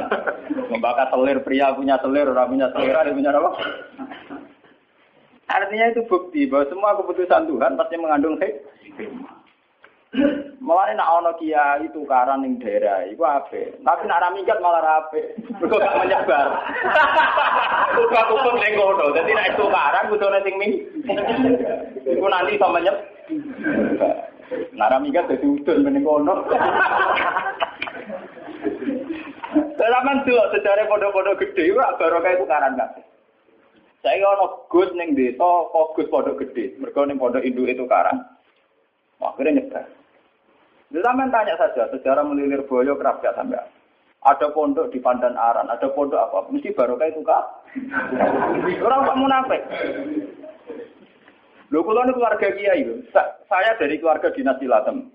Membakar selir pria punya selir, orang punya selir, ada punya apa? Artinya itu bukti bahwa semua keputusan Tuhan pasti mengandung hikmah. Malah nak ono kiai itu karan ning daerah iku apik. Tapi nak ra minggat malah rapi. Mergo gak menyebar. Kok kok ning kono. Dadi nek itu karan kudu ana sing ming. Iku nanti iso menyep. Nak ra minggat dadi udun ning kono. Dalaman delok sedare pondok-pondok gedhe ora barokah itu karan kabeh. Saiki ono Gus ning desa kok Gus pondok gedhe. Mergo ning pondok induk itu karan. Akhirnya nyebar. Zaman tanya saja, sejarah melilir boyo kerap gak sampai. Ada pondok di Pandan Aran, ada pondok apa? Mesti barokah itu kah? Orang tak munafik. Loh, kalau ini keluarga kiai, saya dari keluarga dinasti Latem.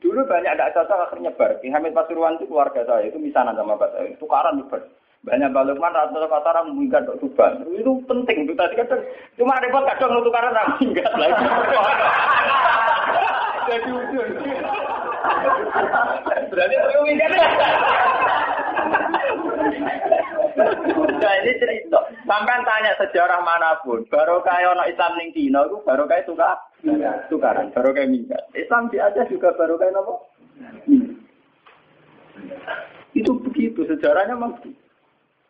Dulu banyak ada acara akhirnya nyebar. Ki Hamid Pasuruan itu keluarga saya, itu misanan sama Pak saya. Tukaran nyebar. Banyak balongan rata-rata kataran minggat dok tuban. Itu penting. Itu tadi kadang cuma ada buat kadang nutukaran ram minggat lagi. Jadi udah. Berarti perlu minggat. Nah, ini cerita. Sampai tanya sejarah manapun, baru kayak orang Islam ning Cina itu baru kayak tukar, tukaran, baru kayak minggat. Islam di Aceh juga baru kayak apa? Itu begitu sejarahnya memang begitu.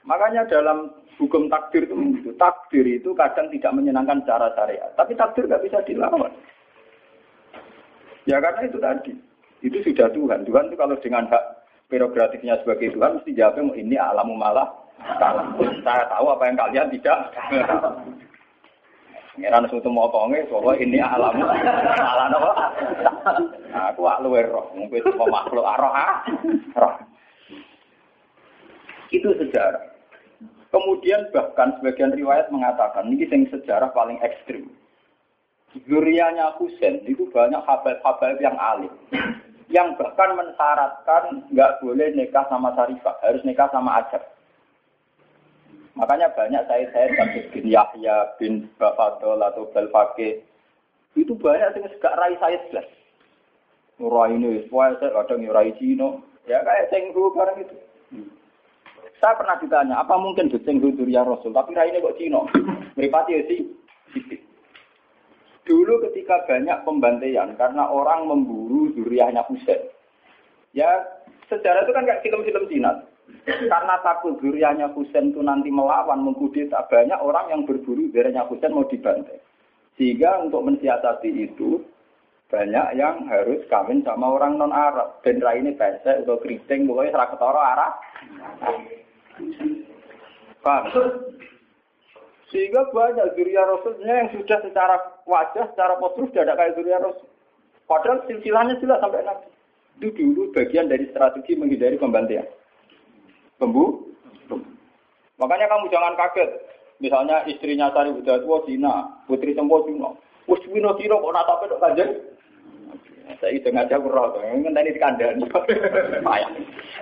Makanya dalam hukum takdir itu, hmm. takdir itu kadang tidak menyenangkan secara syariat. Tapi takdir nggak bisa dilawan. Ya karena itu tadi, itu sudah Tuhan. Tuhan itu kalau dengan hak prerogatifnya sebagai Tuhan, mesti jawabnya ini alamu malah. Saya tahu apa yang kalian tidak. Ngeran suatu mau konge, bahwa ini alamu malah nopo. Aku aluer roh, mungkin semua makhluk roh roh. Itu sejarah. Kemudian bahkan sebagian riwayat mengatakan ini yang sejarah paling ekstrim. Zurianya Husain itu banyak habaib-habaib yang alim, yang bahkan mensyaratkan nggak boleh nikah sama Sarifah, harus nikah sama Ajab. Makanya banyak saya-saya seperti bin Yahya, bin Bafadol atau Belfaqih itu banyak yang segak rai saya jelas. Nurai ini, saya ada nurai Cino, ya kayak Cheng Ho barang itu. Saya pernah ditanya, apa mungkin Cheng Ho Durian Rasul, tapi raine kok Cina? Meripati ya sih. Dulu ketika banyak pembantaian, karena orang memburu Duriannya Husain. Ya, sejarah itu kan kayak film-film Cina. Karena takut Duriannya Husain itu nanti melawan, mengkudeta, banyak orang yang berburu Duriannya Husain mau dibantai. Sehingga untuk mensiasati itu, banyak yang harus kawin sama orang non-Arab. Dan raine pesek atau keriting, pokoknya serak ketara arah. Paham? Sehingga banyak zuriat Rasulnya yang sudah secara wajah, secara postur sudah ada kayak zuriat Rasul. Padahal silsilahnya sudah sampai Nabi. Itu dulu bagian dari strategi menghindari pembantaian. Pembu? Makanya kamu jangan kaget. Misalnya istrinya Sari Budatwa Cina, putri Cempo Cina. Uswino Cina kok natapnya dok kanjeng? Saya dengar aja kurang, nanti dikandani.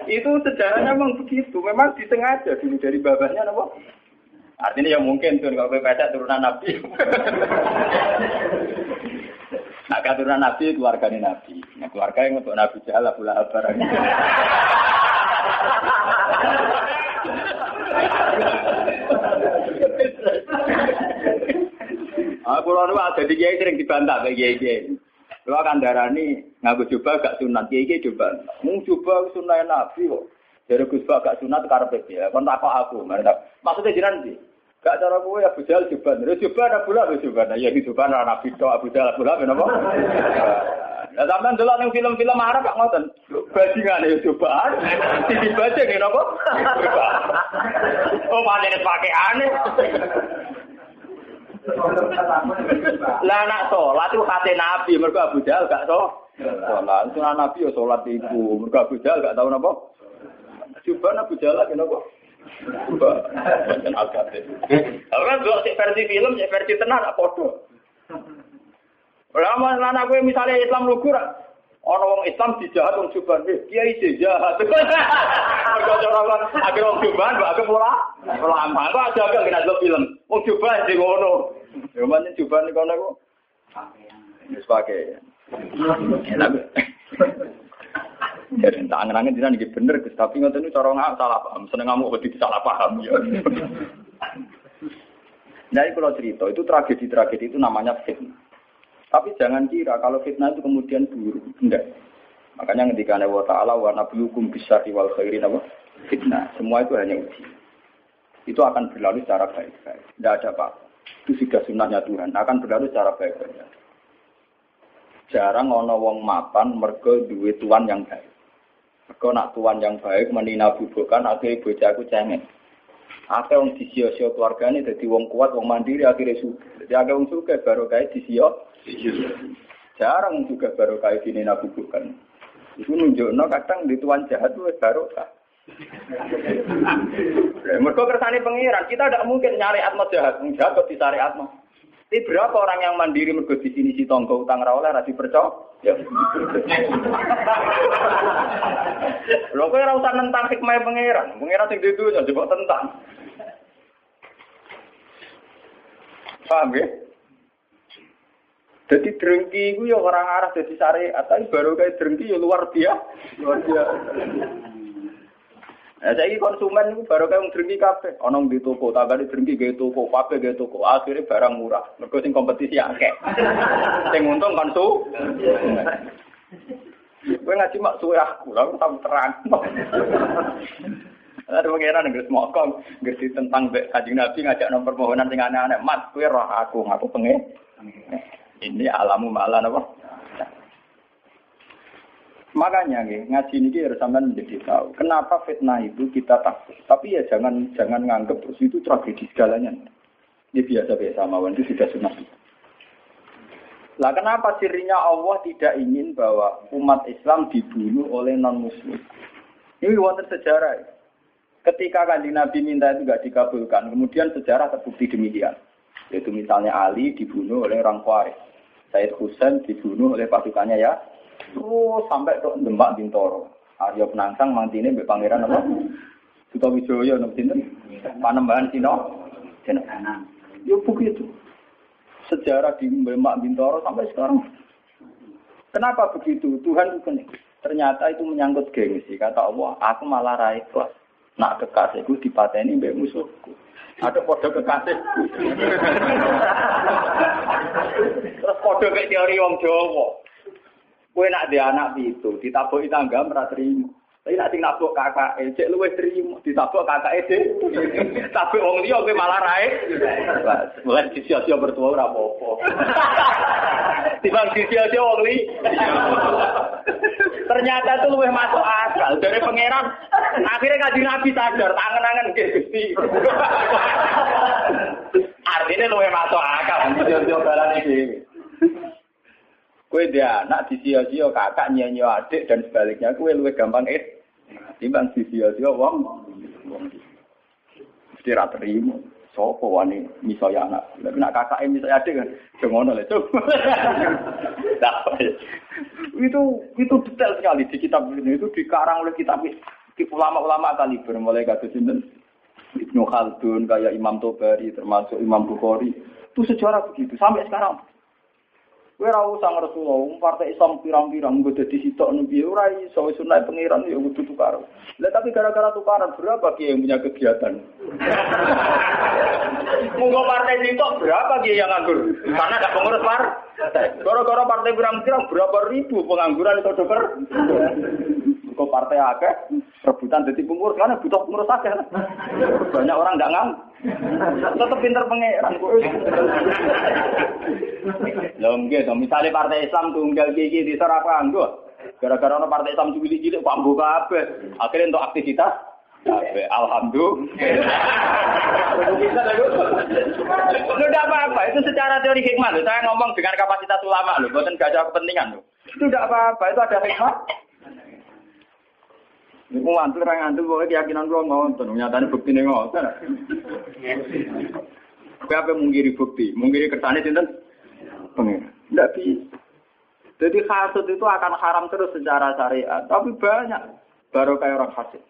Itu sejarahnya memang begitu, memang disengaja dulu dari babahnya, apa? Artinya ya mungkin tuh kalau P P S turunan Nabi. Nah, turunan Nabi keluargane Nabi. Nah, keluarga yang untuk Nabi jalan pula barang. Aku lalu ada di kiai sering dibantah kayak kiai-kiai. Lu akan darani ngaku coba gak sunat kiai-kiai coba. Mung coba sunah Nabi kok. Dari Gus Dur gak sunat karepe ya. Kon takok aku, maksudnya jiran sih. Gak cara kowe Abu Jahal juban. Terus juban Abu Lahab juban. Ya iki juban ana Nabi tok Abu Jahal Abu Lahab napa? Lah sampean delok ning film-film Arab kok ngoten. Bajingan ya juban. Sisi bajing ya napa? Oh pancen pakaiane. Lah nak salat itu kate Nabi, mergo Abu Jahal gak to. Salat sunah Nabi ya salat iku. Mergo Abu Jahal gak tau napa. Juban Abu Jahal napa? Coba, macam alkate. Orang dua si versi film, si versi tenar apa tu? Orang mana nak gue misalnya Islam lugu, orang Islam dijahat orang Cuban, dia dijahat. Berkata orang akhir orang Cuban, akhir mula, lama. Kau aja agak kena dua film. Orang Cuban si Gono, yang mana Cuban ni kau nak? Sebagai enak. Jadi tak angen-angen jiran iki bener Gus, tapi ngoten niku cara ngak salah paham. Seneng ngamuk wedi salah paham ya. Dari kalau cerita itu tragedi-tragedi itu namanya fitnah. Tapi jangan kira kalau fitnah itu kemudian buruk, enggak. Makanya ketika Allah Ta'ala wa nabluukum bisyarri wal khairi wa fitnah. Semua itu hanya ujian. Itu akan berlalu secara baik-baik. Tidak ada apa-apa. Itu sudah sunatnya Tuhan. Akan berlalu secara baik-baik. Jarang ana wong mapan mergo duwe tuan yang baik. Mergo nak tuan yang baik menina bubukan akhire bocahku cengeng. Ate wong disiyo-siyo keluargane dadi wong kuat, wong mandiri akhire sugih. Dadi akeh wong sugih baru kae disiyo. Jarang juga baru kae dinina bubukan. Iku nunjukno kadang di tuan jahat wis baru kae. Mergo kersane pengiran, kita ndak mungkin nyariat mah jahat, wong jahat kok disariat mah. Tapi berapa orang yang mandiri mergo di sini si tonggo utang ra oleh ra dipercaya? Ya. Lho kok ora usah nentang hikmah pangeran. Pangeran sing dudu yo dibok tentang. Paham ge? Dadi drengki iku yo ora ngarah dadi syariat, tapi baru kae drengki yo luar biasa. Luar biasa. Nah, saiki konsumen niku baru kae wong drengki kabeh, ana di toko, tambane drengki gawe toko, kabeh gawe toko, akhire barang murah. Mergo sing kompetisi akeh. Sing untung konsu. Kowe ngaji mak suwe aku, lha tak terang. Ada pengeran nggih semokong, ngerti tentang Kanjeng Nabi ngajak nomor permohonan sing aneh-aneh. Mas, kowe roh aku, aku pengen. Ini alamu malan apa? Makanya nggih, ngaji niki harus sampean menjadi tahu. Kenapa fitnah itu kita takut? Tapi ya jangan jangan nganggep terus itu tragedi segalanya. Ini biasa-biasa mawon, itu sudah sunah. Lah kenapa cirinya Allah tidak ingin bahwa umat Islam dibunuh oleh non muslim? Ini wonten sejarah. Ketika Kanjeng Nabi minta itu enggak dikabulkan, kemudian sejarah terbukti demikian. Yaitu misalnya Ali dibunuh oleh orang Khawarij. Sayyid Husain dibunuh oleh pasukannya ya. Terus sampai ke Demak Bintoro. Arya Penangsang mantine mbek pangeran apa? Sutawijaya nang sinten? Panembahan Cina. Cina kanan. Yo begitu. Sejarah di Demak Bintoro sampai sekarang. Kenapa begitu? Tuhan bukan. Ternyata itu menyangkut gengsi. Kata Allah, aku malah ra ikhlas. Nak kekasihku dipateni mbek musuhku. Ada podo kekasihku. Terus podo mek teori wong Jawa. Kowe nak dhe anak pitu, ditaboki tangga ora trimo. Tapi nak sing nabok kakake, cek luwih trimo, ditabok kakake dhewe. Tapi wong liya kowe malah rae. Mulane sisio-sio bertuwa ora apa-apa. Timbang sisio-sio wong liya. Ternyata itu luwih masuk akal dari pangeran. Akhirnya Kanjeng Nabi sadar, tangen-angen nggih Gusti. Artine luwih masuk akal sisio-sio barane iki. Kue dia anak disio-sio kakak nyanyo adik dan sebaliknya kue luwih gampang eh timbang disio-sio wong wong mesti ra terima sapa wani misaya anak tapi nak kakake misaya adik kan yo ngono lho itu itu detail sekali di kitab ini itu dikarang oleh kitab ulama-ulama kaliber mulai kados sinten Ibn Khaldun kayak Imam Tabari termasuk Imam Bukhari itu sejarah begitu sampai sekarang. Kowe ra usah Rasulullah, partai Islam pirang-pirang nggo dadi sitok nembe ora iso sunah pengiran ya kudu tukaran. Lah tapi gara-gara tukaran berapa kiai yang punya kegiatan? Monggo partai sitok berapa kiai yang nganggur? Karena ada pengurus partai. Gara-gara partai pirang-pirang berapa ribu pengangguran itu dokter? Monggo partai akeh rebutan dadi pengurus karena butuh pengurus akeh. Banyak orang ndak ngam. Tetep pinter pengiran kok. Lha nggih to misale partai Islam tunggal iki di Sarapa nggo. Gara-gara ono partai Islam cilik-cilik Pak Mbok kabeh. Akhire entuk aktivitas kabeh. Alhamdulillah. Lho ndak apa-apa, itu secara teori hikmah lho. Saya ngomong dengan kapasitas ulama lho, mboten gak ada kepentingan lho. Itu ndak apa-apa, itu ada hikmah. Niku mantul ra ngantuk pokoke keyakinan kula ngoten, nyatane buktine ngoten. Kowe ape mungkiri bukti? Mungkiri kersane sinten? Pengen. Nggak bisa. Jadi hasud itu akan haram terus secara syariat. Tapi banyak baru kayak orang hasud.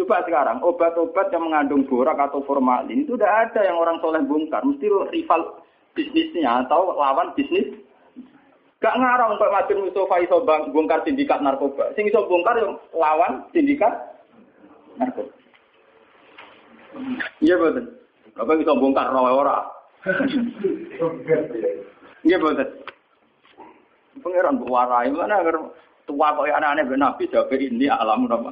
Coba sekarang obat-obat yang mengandung borak atau formalin itu udah ada yang orang soleh bongkar. Mesti rival bisnisnya atau lawan bisnis Gak ngarang Pak Madun Mustafa iso bongkar sindikat narkoba. Sing iso bongkar yang lawan sindikat narkoba. Iya betul. Apa iso bongkar ora-ora. Iya betul. Pengeran berwarai mana agar tua kok anak-anak ben Nabi jabe ini alam napa.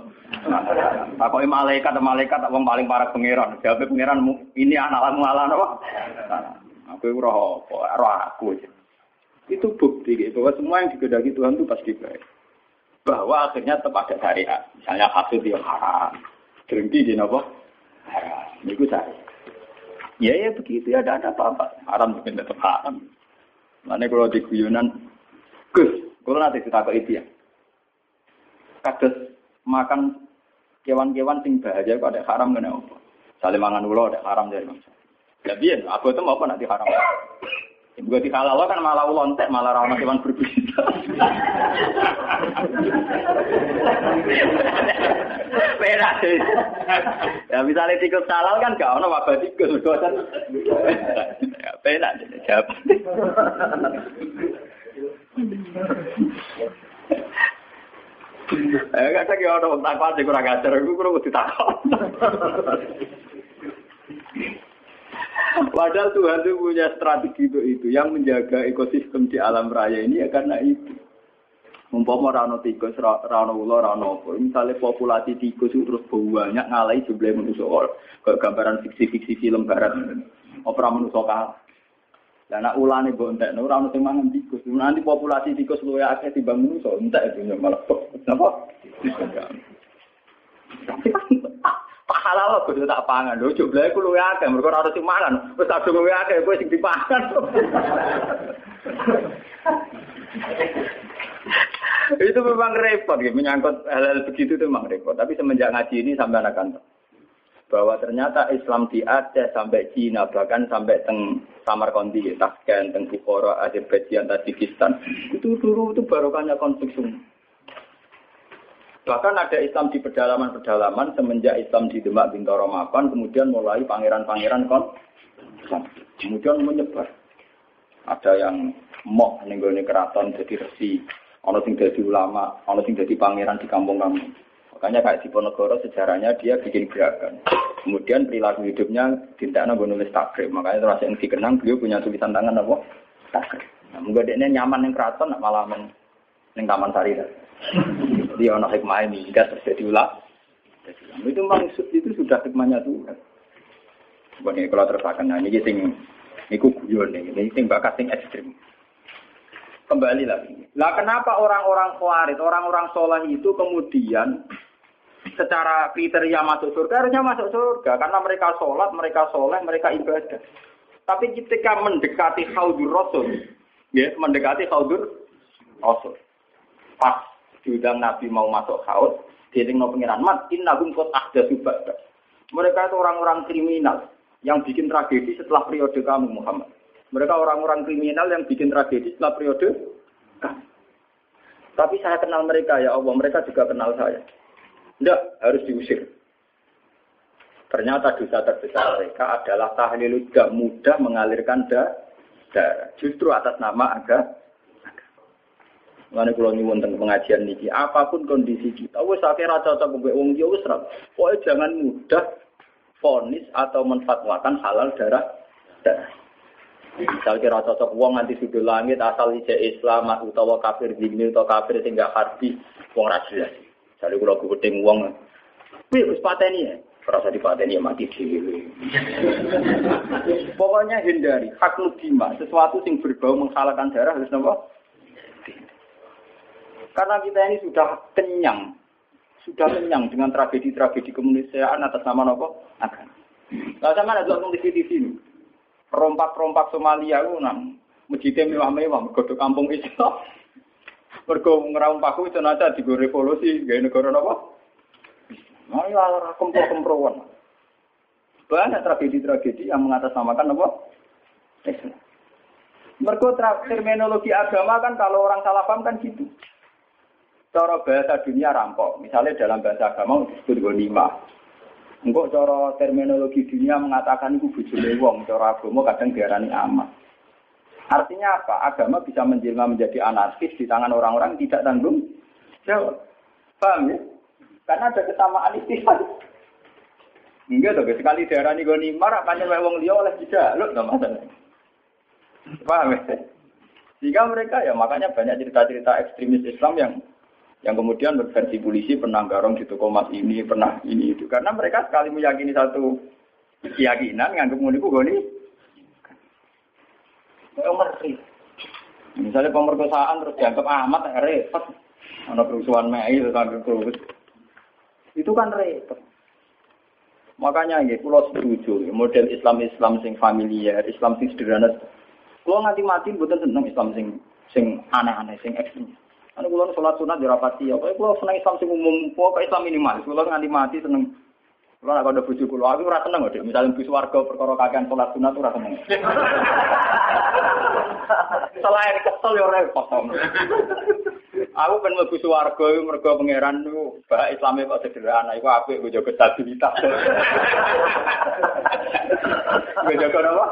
Takoke malaikat-malaikat tak wong paling parah pengeran. Jabe pengeran ini anak-anak ala napa. Aku ora apa, ora aku. Itu bukti bahwa semua yang digedaki Tuhan itu pasti baik. Bahwa akhirnya tepat ada syariat. Misalnya kafir dia haram. Berhenti dia apa? Haram. Ini itu syariat. Ya, ya begitu. Ya, ada apa-apa. Haram mungkin tetap haram. Karena kalau di Guyunan, Gus, kalau nanti kita ke itu ya. Kados makan kewan-kewan sing bahaya kok ada haram kena apa? Saling mangan ulo ada haram dari bangsa. Lagian, aku itu mau apa nanti haram. Buat di halal kan malah ulontek, malah ramah kewan berbisa. Berat sih. Ya misalnya tikus halal kan gak ada wabah tikus. Berat sih. Jawab. Gak ada yang ada takut, aku kurang ajar, aku kurang ditakut. Padahal Tuhan itu punya strategi itu, itu yang menjaga ekosistem di alam raya ini ya karena itu. Umpama rano tikus, rano ular, rano apa. Misalnya populasi tikus itu terus banyak ngalahi jumlah manusia. Kayak gambaran fiksi-fiksi film barat. Opera manusia kalah. Dan anak ulan itu entek, rano temangan tikus. Nanti populasi tikus luwe akeh timbang manusia. Entek itu malah. Kenapa? Tapi tak halal aku tu tak pangan. Lo jumlah aku luwe akeh. Mereka harus dimakan. Terus aku luwe akeh. Aku sih dimakan. Itu memang repot. Menyangkut hal-hal begitu itu memang repot. Tapi semenjak ngaji ini sampai anak-anak bahwa ternyata Islam di Aceh sampai Cina bahkan sampai teng Samarkandi, Tashkent, teng Bukhara, Azerbaijan, Tajikistan itu dulu itu barokahnya konflik semua. Bahkan ada Islam di pedalaman-pedalaman semenjak Islam di Demak Bintaro Mapan, kemudian mulai pangeran-pangeran kon, kemudian menyebar. Ada yang mok nenggone keraton jadi resi, ana sing dadi ulama, ana sing dadi pangeran di kampung-kampung. Makanya kayak Diponegoro sejarahnya dia bikin gerakan. Kemudian perilaku hidupnya dintekno nggo nulis takrib. Makanya terus yang dikenang beliau punya tulisan tangan apa? Takrib. Nah, mungkin dekne nyaman ning keraton nak malah men ning Taman Sari. Dia anak hikmah ini, tidak terjadi ulang. Itu maksud itu sudah hikmahnya Tuhan. Sebenarnya kalau tersakan, nah ini sing, ini guyon ini, ini sing bakat sing ekstrim. Kembali lagi. Lah kenapa orang-orang Khawarij, orang-orang soleh itu kemudian secara kriteria masuk surga, harusnya masuk surga karena mereka sholat, mereka soleh, mereka ibadah. Tapi ketika mendekati Haudur Rasul, ya, mendekati Haudur Rasul, pas diundang Nabi mau masuk haud, dilingno pengiran mat, innahum qad ahdatsu ba'da. Mereka itu orang-orang kriminal yang bikin tragedi setelah periode kamu Muhammad. Mereka orang-orang kriminal yang bikin tragedi setelah periode kamu. Tapi saya kenal mereka ya Allah, mereka juga kenal saya. Tidak, harus diusir. Ternyata dosa terbesar mereka adalah tahlil tidak mudah mengalirkan darah. Justru atas nama agama. Mane kula nyuwun teng pengajian niki, apapun kondisi kita, wis akeh ra cocok mbek wong iki wis ra. Pokoke jangan mudah vonis atau menfatwakan halal darah. Misal kira cocok wong nganti sudul langit asal ije Islam utawa kafir dingin utawa kafir sing gak harbi wong ra jelas. Jare kula gedeng wong. Kuwi wis pateni ya. Rasa dipateni ya mati dhewe. Pokoknya hindari hak nudima, sesuatu sing berbau menghalalkan darah harus napa? Karena kita ini sudah kenyang, sudah kenyang dengan tragedi-tragedi kemanusiaan atas nama nopo agama. Nah, sama ada dua kondisi di sini. Perompak-perompak Somalia itu nang mejite mewah-mewah, mergo kampung Islam, mergo ngerompaku ternyata digo revolusi, gawe negara nopo. Nah, ya ora kempro-kemproan. Banyak tragedi-tragedi yang mengatasnamakan nopo Islam. Mergo terminologi agama kan kalau orang salah paham kan gitu. Cara bahasa dunia rampok. Misalnya dalam bahasa agama disebut ghanimah. Engko cara terminologi dunia mengatakan iku bojone wong, cara agama kadang diarani amat. Artinya apa? Agama bisa menjelma menjadi anarkis di tangan orang-orang tidak tanggung jawab. Paham ya? Karena ada ketamaan istihad. Enggak toh, sekali daerah ini goni marah panjang wong liya oleh tidak, lho enggak masalah. Paham ya? Jika mereka ya makanya banyak cerita-cerita ekstremis Islam yang yang kemudian berversi polisi pernah garong di toko mas ini, pernah ini itu. Karena mereka sekali meyakini satu keyakinan nganggep ngono iku goni. Merti. Misalnya pemerkosaan terus dianggap amat repot. Ana kerusuhan mei terus dianggap repot. Itu kan repot. Makanya nggih kula setuju model Islam-Islam sing familiar, Islam sing sederhana. Kula ngati-mati mboten seneng Islam sing sing aneh-aneh sing ekstrem. Ana kula salat sunat yo ora pati ya. Kula seneng Islam sing umum, kok Islam minimalis. Kula ngati-mati seneng. Kula nek ada bojo kula aku ora seneng kok, misale bis warga perkara kakean salat sunat ora seneng. Selain kesel yo repot. Aku kan mlebu swarga iku mergo pangeran niku bae Islame kok sederhana iku apik nggo jaga stabilitas. Nggo jaga apa?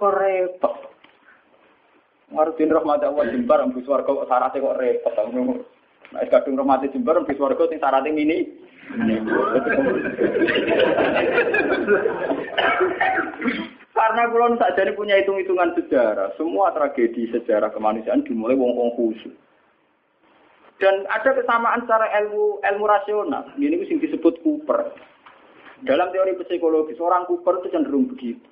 Kok repot. Martin rahmat Allah jembar mlebu swarga kok syaraté kok repot. Nek kadung rahmate jembar mlebu swarga sing syaraté mini. Karena kulon tak jadi punya hitung-hitungan sejarah. Semua tragedi sejarah kemanusiaan dimulai wong-wong khusyuk. Dan ada kesamaan secara ilmu ilmu rasional. Ini itu yang disebut Cooper. Dalam teori psikologi, seorang Cooper itu cenderung begitu.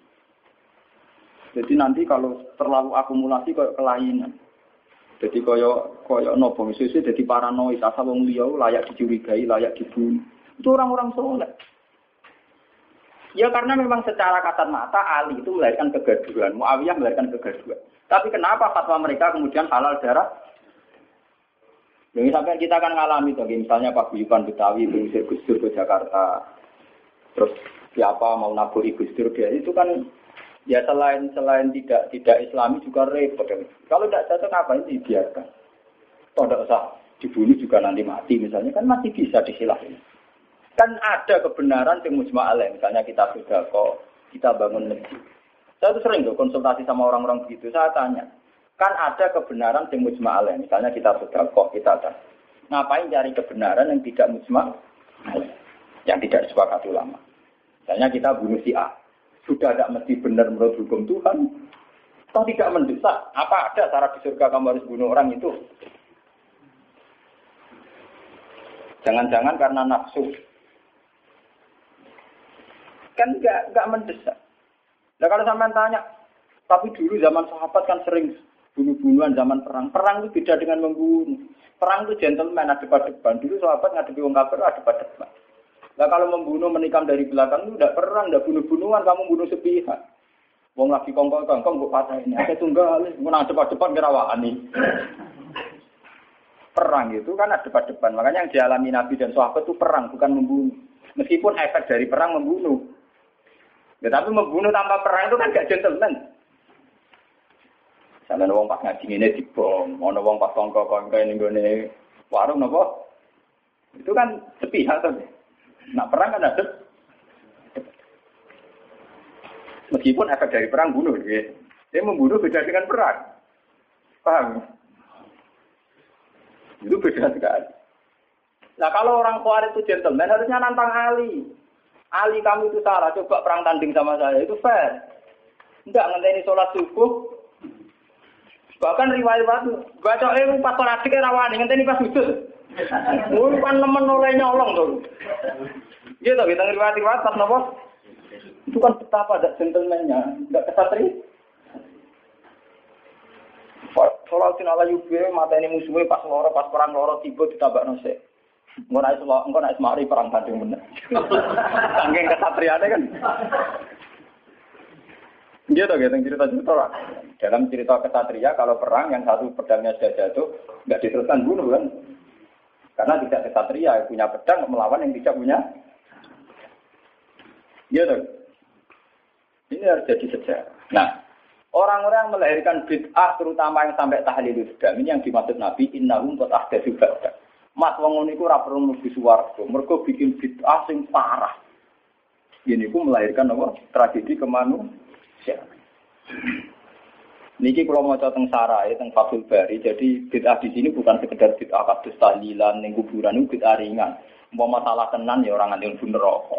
Jadi nanti kalau terlalu akumulasi kayak kelainan. Jadi kayak kayak nopo susu jadi paranoid, asa wong liya layak dicurigai, layak dibunuh. Itu orang-orang soleh. Ya karena memang secara kasat mata Ali itu melahirkan kegaduhan, Mu'awiyah melahirkan kegaduhan. Tapi kenapa fatwa mereka kemudian halal darah? Jadi sampai kita akan ngalami, misalnya Pak Buyuban Betawi mengusir Gus Dur ke Jakarta, terus siapa mau naburi Gus Dur dia itu kan ya selain selain tidak tidak Islami juga repot. Kalau tidak jatuh apa ini dibiarkan? Toh tidak usah dibunuh juga nanti mati misalnya kan masih bisa disilahin. Kan ada kebenaran yang mujma' alaih. Misalnya kita sudah kok, kita bangun masjid. Saya tuh sering loh konsultasi sama orang-orang begitu. Saya tanya, kan ada kebenaran yang mujma' alaih. Misalnya kita sudah kok, kita ada. Ngapain cari kebenaran yang tidak mujma' alaih? Yang tidak disepakati ulama. Misalnya kita bunuh si A. Sudah tidak mesti benar menurut hukum Tuhan. Toh tidak mendesak. Apa ada cara di surga kamu harus bunuh orang itu? Jangan-jangan karena nafsu. Kan enggak enggak mendesak. Nah kalau sampean tanya, tapi dulu zaman sahabat kan sering bunuh-bunuhan zaman perang. Perang itu beda dengan membunuh. Perang itu gentleman adep-adepan. Dulu sahabat ngadepi wong kafir adep-adepan. Nah kalau membunuh menikam dari belakang itu enggak perang, enggak bunuh-bunuhan, kamu bunuh sepihak. Wong lagi kongkong-kongkong mbok patahin. Ada tunggal, mun adep-adepan kerawakane. Perang itu kan adep-adepan. Makanya yang dialami Nabi dan sahabat itu perang bukan membunuh. Meskipun efek dari perang membunuh. Ya, tapi membunuh tanpa perang itu kan gak gentleman. Sampeyan wong pas ngaji ngene dibom, ana wong pas tongko-tongko ning gone warung napa? Itu kan sepihak to. Nah, perang kan ada. Meskipun efek dari perang bunuh, ya. Dia membunuh beda dengan perang. Paham? Itu beda sekali. Nah, kalau orang Khawarij itu gentleman harusnya nantang Ali. Ali kamu itu salah, coba perang tanding sama saya, itu fair. Enggak, ngenteni sholat subuh. Bahkan riwayat itu, bacoknya itu pas sholat dikir rawani, ngenteni pas sujud. Ngurupan nemen oleh nyolong tuh. Gitu, kita ngeriwayat-riwayat, pas nabos. Itu kan betapa ada gentleman-nya, enggak kesatri. Sholatin ala yubir, mateni musuhnya pas loro, pas perang loro, tiba ditabak nosek. Engkau naik selok, engkau naik semari perang tanding bener. Tanggeng kesatriannya kan. Gitu, gitu, cerita-cerita lah. Dalam cerita kesatria, kalau perang yang satu pedangnya sudah jatuh, nggak diteruskan bunuh kan. Karena tidak kesatria, yang punya pedang melawan yang tidak punya. Gitu. Ini harus jadi sejarah. Nah, orang-orang melahirkan bid'ah, terutama yang sampai tahlilul islam, ini yang dimaksud Nabi, innahum qad ahdatsu bid'ah. Mas wong ngene iku ora perlu mlebu swarga, mergo bikin bid'ah sing parah. Yen iku melahirkan apa? Tragedi kemanusiaan. Niki kalau mau tentang sarai, tentang Fathul Bari, jadi bid'ah di sini bukan sekedar bid'ah kados tahlilan ning kuburan, bid'ah ringan. Mau masalah tenan ya orang nganti mlebu neraka.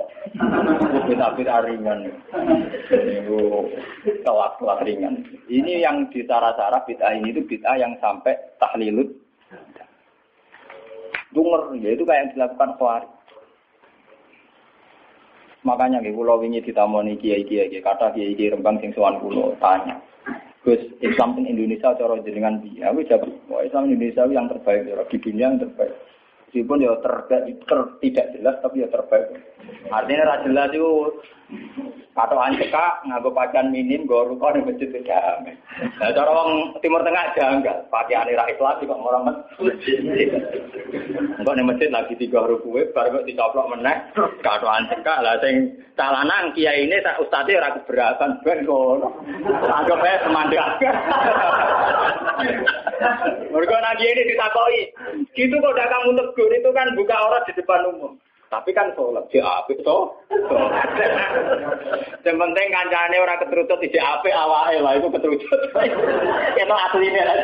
Bid'ah-bid'ah ringan. Niku kelas-kelas ringan. Ini yang di sara-sara bid'ah ini itu bid'ah yang sampai tahlilut. Dunger, ya itu kayak yang dilakukan Khawarij. Makanya nggih kula wingi ditamoni kiai-kiai, kata kiai-kiai Rembang sing sowan kula tanya. Gus, Islam di Indonesia cara jenengan piye? Aku jawab, "Wah, Islam Indonesia yang terbaik cara di dunia yang terbaik." Meskipun ya terbaik, ter, tidak jelas tapi ya terbaik. Artinya ra jelas itu katokan cekak, nganggo pakaian minim, nggo ruko ning masjid beda. Lah cara wong Timur Tengah janggal, pakaiane ra ikhlas kok ora masjid. Engko ning masjid lagi tiga rukuwe, bar kok dicoplok meneh, katokan cekak. Lah sing cah lanang kiyaine sak ustade ora keberatan ben ngono. Anggap ae semandang. Mergo nang kiye ditakoki, "Gitu kok ndak kamu tegur itu kan buka aurat di depan umum." Tapi kan sholat di apik toh. Yang penting kancane ora ketrucut di apik awake lah iku ketrucut. Kena asline lah.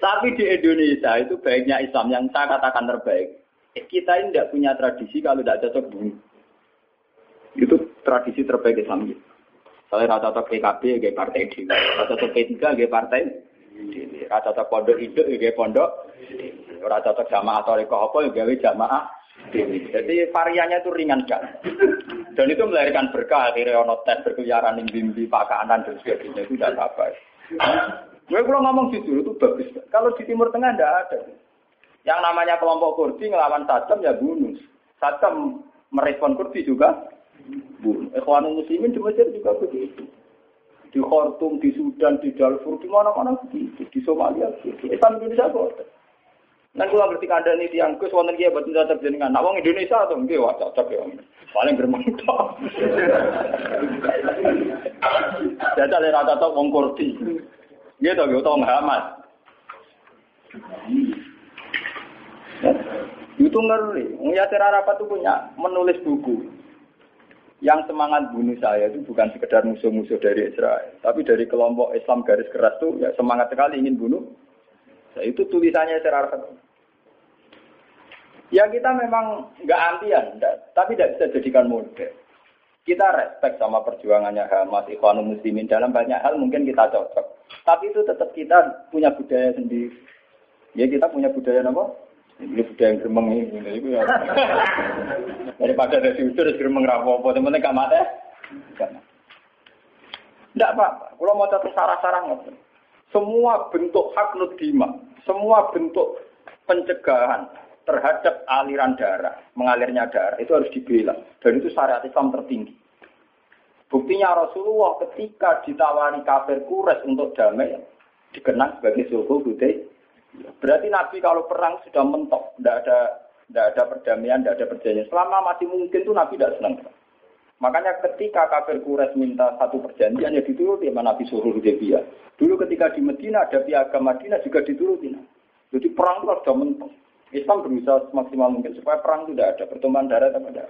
Tapi di Indonesia itu baiknya Islam yang saya katakan terbaik. Kita ini tidak punya tradisi kalau tidak cocok bumi. Itu tradisi terbaik Islam gitu. Kalau rata cocok P K B ya partai D, rata cocok P tiga ya partai D, rata cocok pondok induk ya pondok D. Ora cocok jamaah tarekah apa ya gawe jamaah dewi. Jadi variannya itu ringan kan. Dan itu melahirkan berkah, akhirnya ono tes berkeliaran ning bimbi pakanan dan sebagainya itu tidak apa. Gue kalau ngomong jujur itu bagus. Kalau di Timur Tengah tidak ada. Yang namanya kelompok Kurdi ngelawan Saddam ya bunuh. Saddam merespon Kurdi juga bunuh. Ikhwan Muslimin di Mesir juga begitu. Di Khartoum, di Sudan, di Darfur, di mana-mana begitu. Di Somalia begitu. Islam Indonesia kok. Nang kula ngerti kandhane tiyang Gus wonten kiye boten cocok jenengan. Nah wong Indonesia to nggih wae cocok ya. Paling gremeng tok. Dadale ra cocok wong Kurdi. Nggih to nggih utawa Muhammad. Itu ngeri. Wong Yasser Arafat itu punya menulis buku. Yang semangat bunuh saya itu bukan sekedar musuh-musuh dari Israel, tapi dari kelompok Islam garis keras itu ya semangat sekali ingin bunuh. Nah, itu tulisannya secara terang. Ya kita memang nggak antian, enggak, tapi tidak bisa jadikan model. Kita respect sama perjuangannya Hamas, Ikhwanul Muslimin dalam banyak hal mungkin kita cocok. Tapi itu tetap kita punya budaya sendiri. Ya kita punya budaya apa? Ini budaya yang gremeng ini. Ya. Daripada ada diusir gremeng rapopo, teman-teman nggak mati? Nggak apa-apa. Kalau mau cocok sarah-sarah nggak. Semua bentuk hak nudima, semua bentuk pencegahan terhadap aliran darah, mengalirnya darah, itu harus dibela. Dan itu syariat Islam tertinggi. Buktinya Rasulullah ketika ditawari kafir Quraisy untuk damai, dikenang sebagai sulhul hudaibiyah. Berarti Nabi kalau perang sudah mentok, tidak ada tidak ada perdamaian, tidak ada perjanjian. Selama masih mungkin itu Nabi tidak senang. Makanya ketika kafir Quraisy minta satu perjanjian, ya dituruti sama Nabi Sulhul Hudaibiyah. Dulu ketika di Medina, ada piagam Madinah juga dituruti. Jadi perang itu sudah mentok. Islam berusaha semaksimal mungkin supaya perang itu tidak ada, pertemuan darah tidak ada.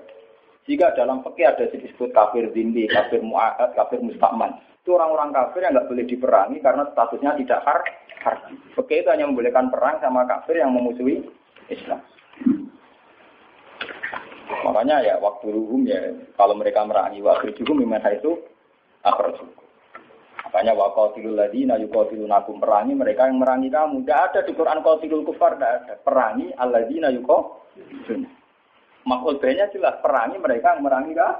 Jika dalam fikih ada disebut kafir zimmi, kafir mu'ahad, kafir musta'man. Itu orang-orang kafir yang tidak boleh diperangi karena statusnya tidak harbi. Har. Fikih itu hanya membolehkan perang sama kafir yang memusuhi Islam. Makanya ya waktu ruhum ya kalau mereka merangi waktu ruhum memang itu akhir ruhum. Makanya waqatilul ladina yuqatilunakum perangi mereka yang merangi kamu. Tidak ada di Quran qatilul kufar, tidak ada perangi alladina yuqatilun. Maksudnya jelas perangi mereka yang merangi kamu.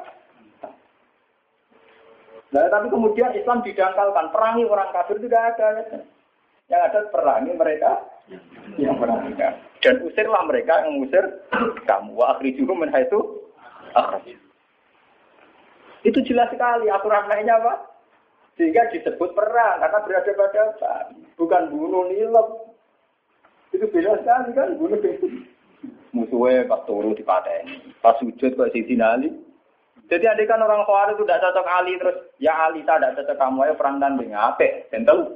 Nah, tapi kemudian Islam didangkalkan perangi orang kafir tidak ada. Yang ada perangi mereka yang merangi kamu. Dan usirlah mereka yang mengusir kamu. Wa akhrijuhum min haitsu akhrajtum. Itu jelas sekali aturan lainnya apa? Sehingga disebut perang karena berada pada bukan bunuh nilep. Itu beda sekali kan bunuh itu. Musuhnya pas turu dipateni, pas sujud kok Sayyidina Ali. Jadi andai kan orang Khawarij itu tidak cocok Ali terus ya Ali tak ada cocok kamu ayo perang tanding apik, gentle.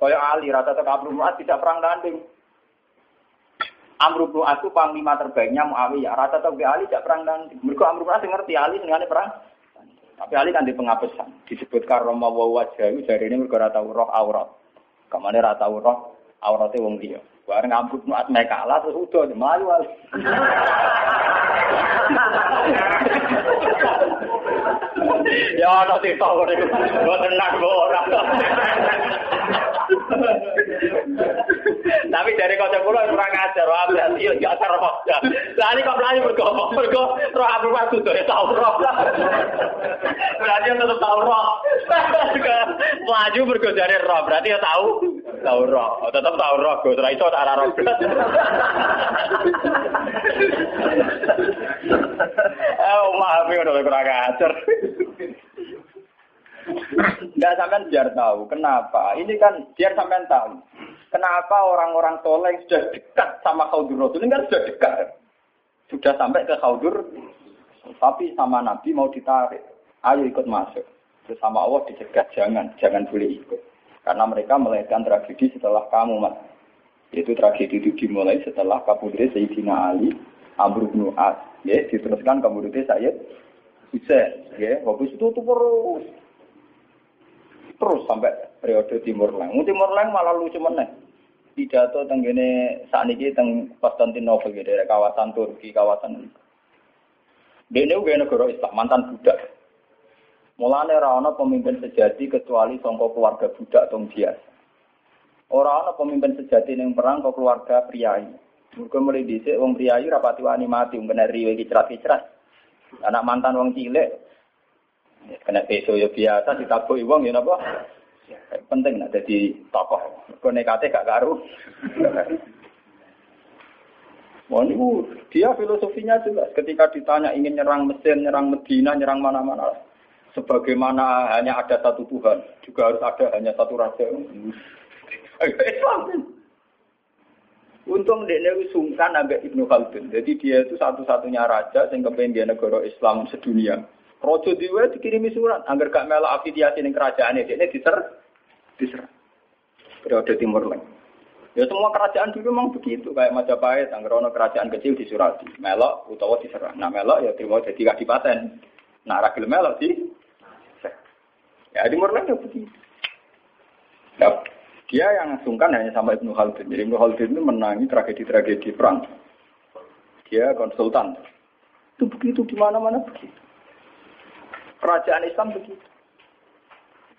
Kaya Ali rata cocok Abu Mu'ad tidak perang tanding. Amr bin As itu panglima terbaiknya Mu'awiyah. Rata-rata Ali tidak perang dan mereka Amr bin As ngerti Ali senengane perang. Tapi Ali kan di pengapesan. Disebut karoma wawajahu, jari ini mereka ratau roh aurat. Kamane ratau roh auratnya wong dia. Bareng ngambut nuat mekala terus udah, malu Ali. Ya ana TikTok kok niku mboten nak ora. Tapi dari kota kula ora ngajar, ora yo ya terus. Lah iki kok mlayu bergopo, mergo roh abruh sudah ya tau roh. Berarti tetep tau roh. Mlayu mergo dari roh, berarti ya tau tau roh. Tetep tau roh, ora iso tak roh. Eh, maaf ya udah kurang ajar. Nggak sampean biar tahu kenapa. Ini kan biar sampean tahu kenapa orang-orang soleh sudah dekat sama Khaudur Rasul. Ini kan sudah dekat, sudah sampai ke Khaudur, tapi sama Nabi mau ditarik. Ayo ikut masuk. Bersama Allah dicegah, jangan, jangan boleh ikut. Karena mereka melahirkan tragedi setelah kamu mas. Itu tragedi itu dimulai setelah kapundre Sayyidina Ali, Amr bin As. Ya, diteruskan kapundre Sayyid Husain. Ya, habis itu terus. Terus sampai periode Timur Leng. Timur Leng malah lucu meneh. Pidato teng kene sakniki teng Konstantinopel gitu, kawasan Turki, kawasan. Dene uga negara Islam mantan budak. Mulane ora ana pemimpin sejati kecuali saka keluarga budak tong biasa. Ora ana pemimpin sejati ning perang kok keluarga priayi. Muga mulih dhisik wong priayi ora pati wani mati, mung bener riwe iki cerat-cerat. Anak mantan wong cilik kena peso yo biasa ditabuhi wong ya napa penting nek dadi tokoh konekate gak karo wong dia filosofinya jelas ketika ditanya ingin nyerang Mesir, nyerang Medina, nyerang mana-mana sebagaimana hanya ada satu Tuhan juga harus ada hanya satu raja Islam. Untung dekne wis sungkan ambek Ibn Khaldun. Jadi dia itu satu-satunya raja sing kepengin negara Islam sedunia. Rojo diwe dikirimi surat, anggar gak melak afiliasi ning kerajaane dekne diser diser. Periode Timur Leng. Ya semua kerajaan dulu memang begitu, kayak Majapahit, anggar ono kerajaan kecil disurati, melok utawa diserah. Nah melok ya terima dadi kadipaten. Nah ra gelem melok di. Ya Timur Leng ya begitu. Nah, dia yang sungkan hanya sama Ibn Khaldun. Jadi Ibn Khaldun itu menangi tragedi-tragedi perang. Dia konsultan. Itu begitu di mana-mana begitu. Kerajaan Islam begitu.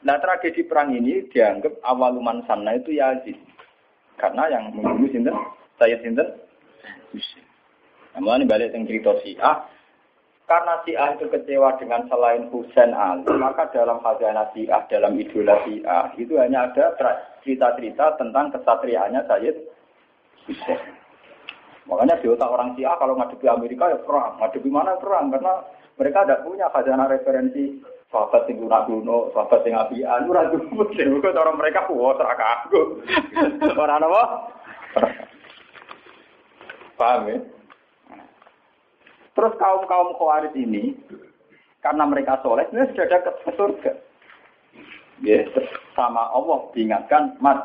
Nah tragedi perang ini dianggap awaluman sana itu Yazid, karena yang membunuh sinten, Sayyid sinten. Namun balik teng cerita Syiah, karena Syiah itu kecewa dengan selain Husain Ali, maka dalam khazanah Syiah, dalam idola Syiah itu hanya ada cerita-cerita tentang kesatriaannya Sayyid Husain. Makanya di otak orang Syiah kalau ngadepi Amerika ya perang, ngadepi mana perang, karena mereka tidak punya khazanah referensi sahabat yang guna-guna, sahabat yang abian, orang mereka kuat, seraka aku. Orang apa? Paham ya? Terus kaum-kaum Khawarij ini, karena mereka soleh, ini sudah ada ke surga. Ya, sama Allah diingatkan, mas,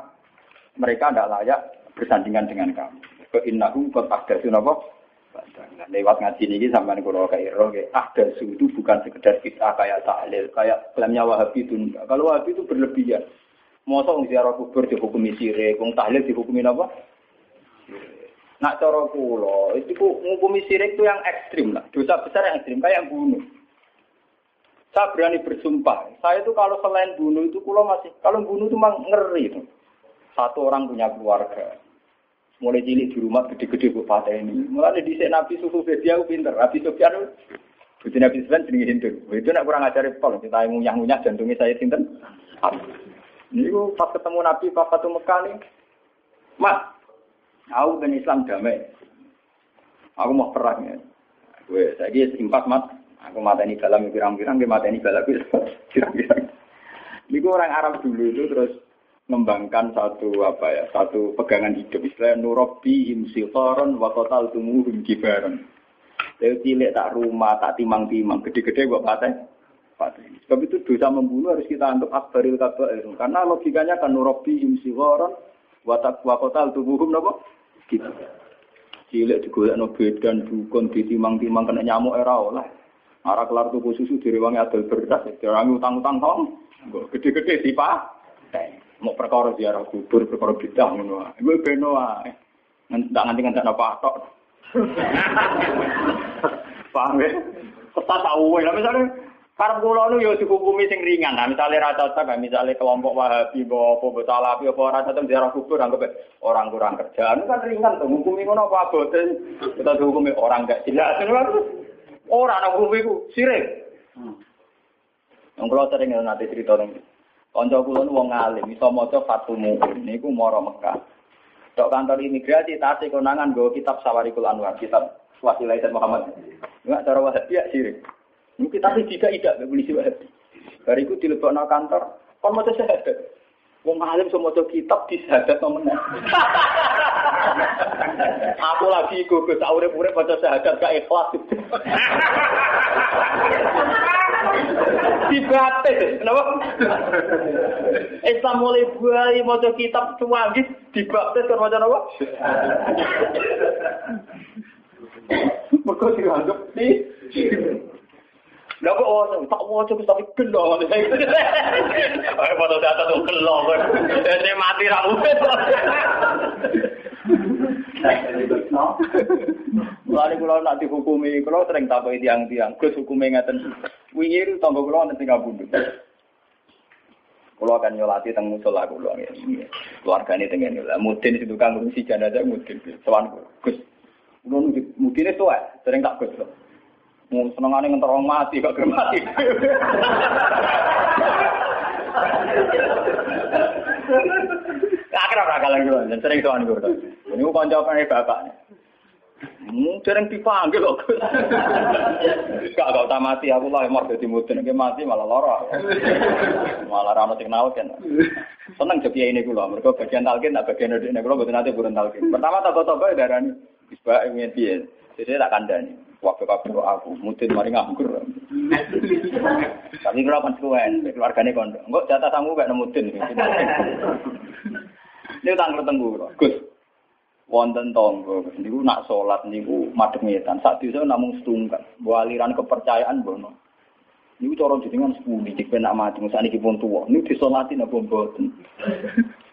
mereka tidak layak bersandingan dengan kamu. Innahum qad ahdatsu nabab. Nah, lewat ngaji ini sampai kalau kairo, ah dasu itu bukan sekedar kita kayak tahlil, kayak klaimnya Wahabi itu. Kalau Wahabi itu berlebihan, mau sok ziarah kubur dihukumi syirik, kong tahlil dihukumi apa? Nak cara kula, itu menghukumi syirik itu yang ekstrim lah, dosa besar yang ekstrim, kayak yang bunuh. Saya berani bersumpah, saya itu kalau selain bunuh itu kula masih, kalau bunuh itu memang ngeri. Itu. Satu orang punya keluarga. Mulai cilik di rumah gede-gede buat pateni. Mulai di sini Nabi Sufi dia pinter. Nabi Sufyan, bukan Nabi Sufyan jenenge Hindu. Itu nak kurang ajari pol. Kita ngunyah-ngunyah jantungnya saya sinten. Ini aku pas ketemu Nabi pas satu Mekah nih. Mas, aku ben Islam damai. Aku mau perang ya. Weh, saya gigi empat mat. Aku mateni dalam pirang-pirang, dia mateni dalam pirang-pirang. Ini aku orang Arab dulu itu terus mengembangkan satu apa ya satu pegangan hidup Islam nurabi imsitoron wakotal tumuh imkibaron. Saya cilik tak rumah tak timang-timang gede-gede buat patah patah. Sebab itu dosa membunuh harus kita anggap akbaril kabair karena logikanya kan nurabi imsitoron wakotal tumuh nabo. Gitu. Cilik digolekno bedan dukun ditimang-timang kena nyamuk era olah. Arah kelar tubuh susu direwangi adol beras, direwangi utang-utang tong, gede-gede tipa. Mau perkara ziarah kubur, perkara bidah ngono. Iku beno ae. Ndak nganti ndak apa tok. Paham ya? Ketat awake. Lah misale karep kula nu ya dihukumi sing ringan. Nah misale ra cocok, misale kelompok Wahabi apa apa Salafi apa ora cocok ziarah kubur anggap orang kurang kerjaan kan ringan to hukumi ngono apa abote. Kita dihukumi orang gak jelas. Orang nak hukumi ku sirik. Wong kula sering nate crito nang kanca kula nu wong alim iso maca Fatimatuz niku mara Mekah. Tok kantor imigrasi tasih konangan nggo kitab Sawarikul Anwar, kitab Wasilah Syed Muhammad. Enggak cara Wahabi sirik. Niku kitab iki tidak dak polisi Wahabi. Bariku dilebokno kantor, kon maca syahadat. Wong alim iso maca kitab disyahadat to meneh. Aku lagi gugus urip-urip maca syahadat gak ikhlas. Dibate, kenapa? Islam mulai buai maca kitab cuanggih dibaptis karo maca napa? Moko sing anggap di Lagu orang tak mau cakap tapi keluar. Saya pada data tu keluar. Saya mati ramu. Lari kalau nak dihukumi, kalau sering tapai tiang-tiang, kes hukumi ngaten. Wingir tangga kalau nanti ngabundu. Kalau akan nyolati tang musola kalau ni keluarga ni tengah nyolat. Mungkin itu kan mungkin si janda saja mungkin. Soan kes, mungkin itu eh sering tak kes. Mung senengane ngenter wong mati kok gerem mati. Kakra ora kalang yo, sering sowan guru to. Niku kanca-kancane bapakne. Mung dereng dipanggil kok. Gak gak ta mati aku lha mor dadi mudun iki mati malah lara. Malah ra ono sing nawat kan. Seneng jeki ini kula, mergo bagian talqin tak bagian ndekne kula mboten ate burung talqin. Pertama toko-toko darani isbak ing piye. Dhewe tak kandhani. Waktu kabur aku, mungkin mari nganggur. Tapi kalau pancuan, keluarganya kondo. Enggak jatah tangguh gak nemutin. Ini tanggur tangguh. Gus, wonten tonggo. Niku nak sholat niku madhep ngetan. Saat itu namung setungkan. Aliran kepercayaan bono. Niku corong jenengan sepuluh. Jika nak mati, misalnya kipun tua. Niku disolatin apa mboten.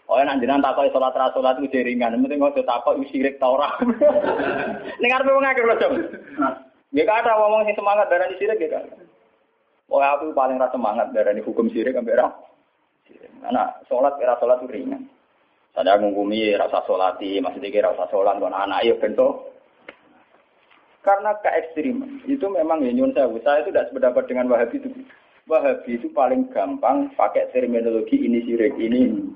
Oh, yang anjiran takoi sholat rasolat itu jaringan. Mungkin kalau takoi itu sirik taurah. Ini ngarep wong akeh lho, Jom. Nggih kada wong sing semangat darani sirik nggih kada. Oh, aku paling ra semangat darani hukum sirik ambek ra. Anak sholat kira sholat itu ringan. Sadar ngungumi rasa sholati, maksudnya kira rasa sholat kon anak ya bento. Karena ke ekstrim itu memang ya nyun saya, saya itu tidak sependapat dengan Wahabi itu. Wahabi itu paling gampang pakai terminologi ini sirik ini.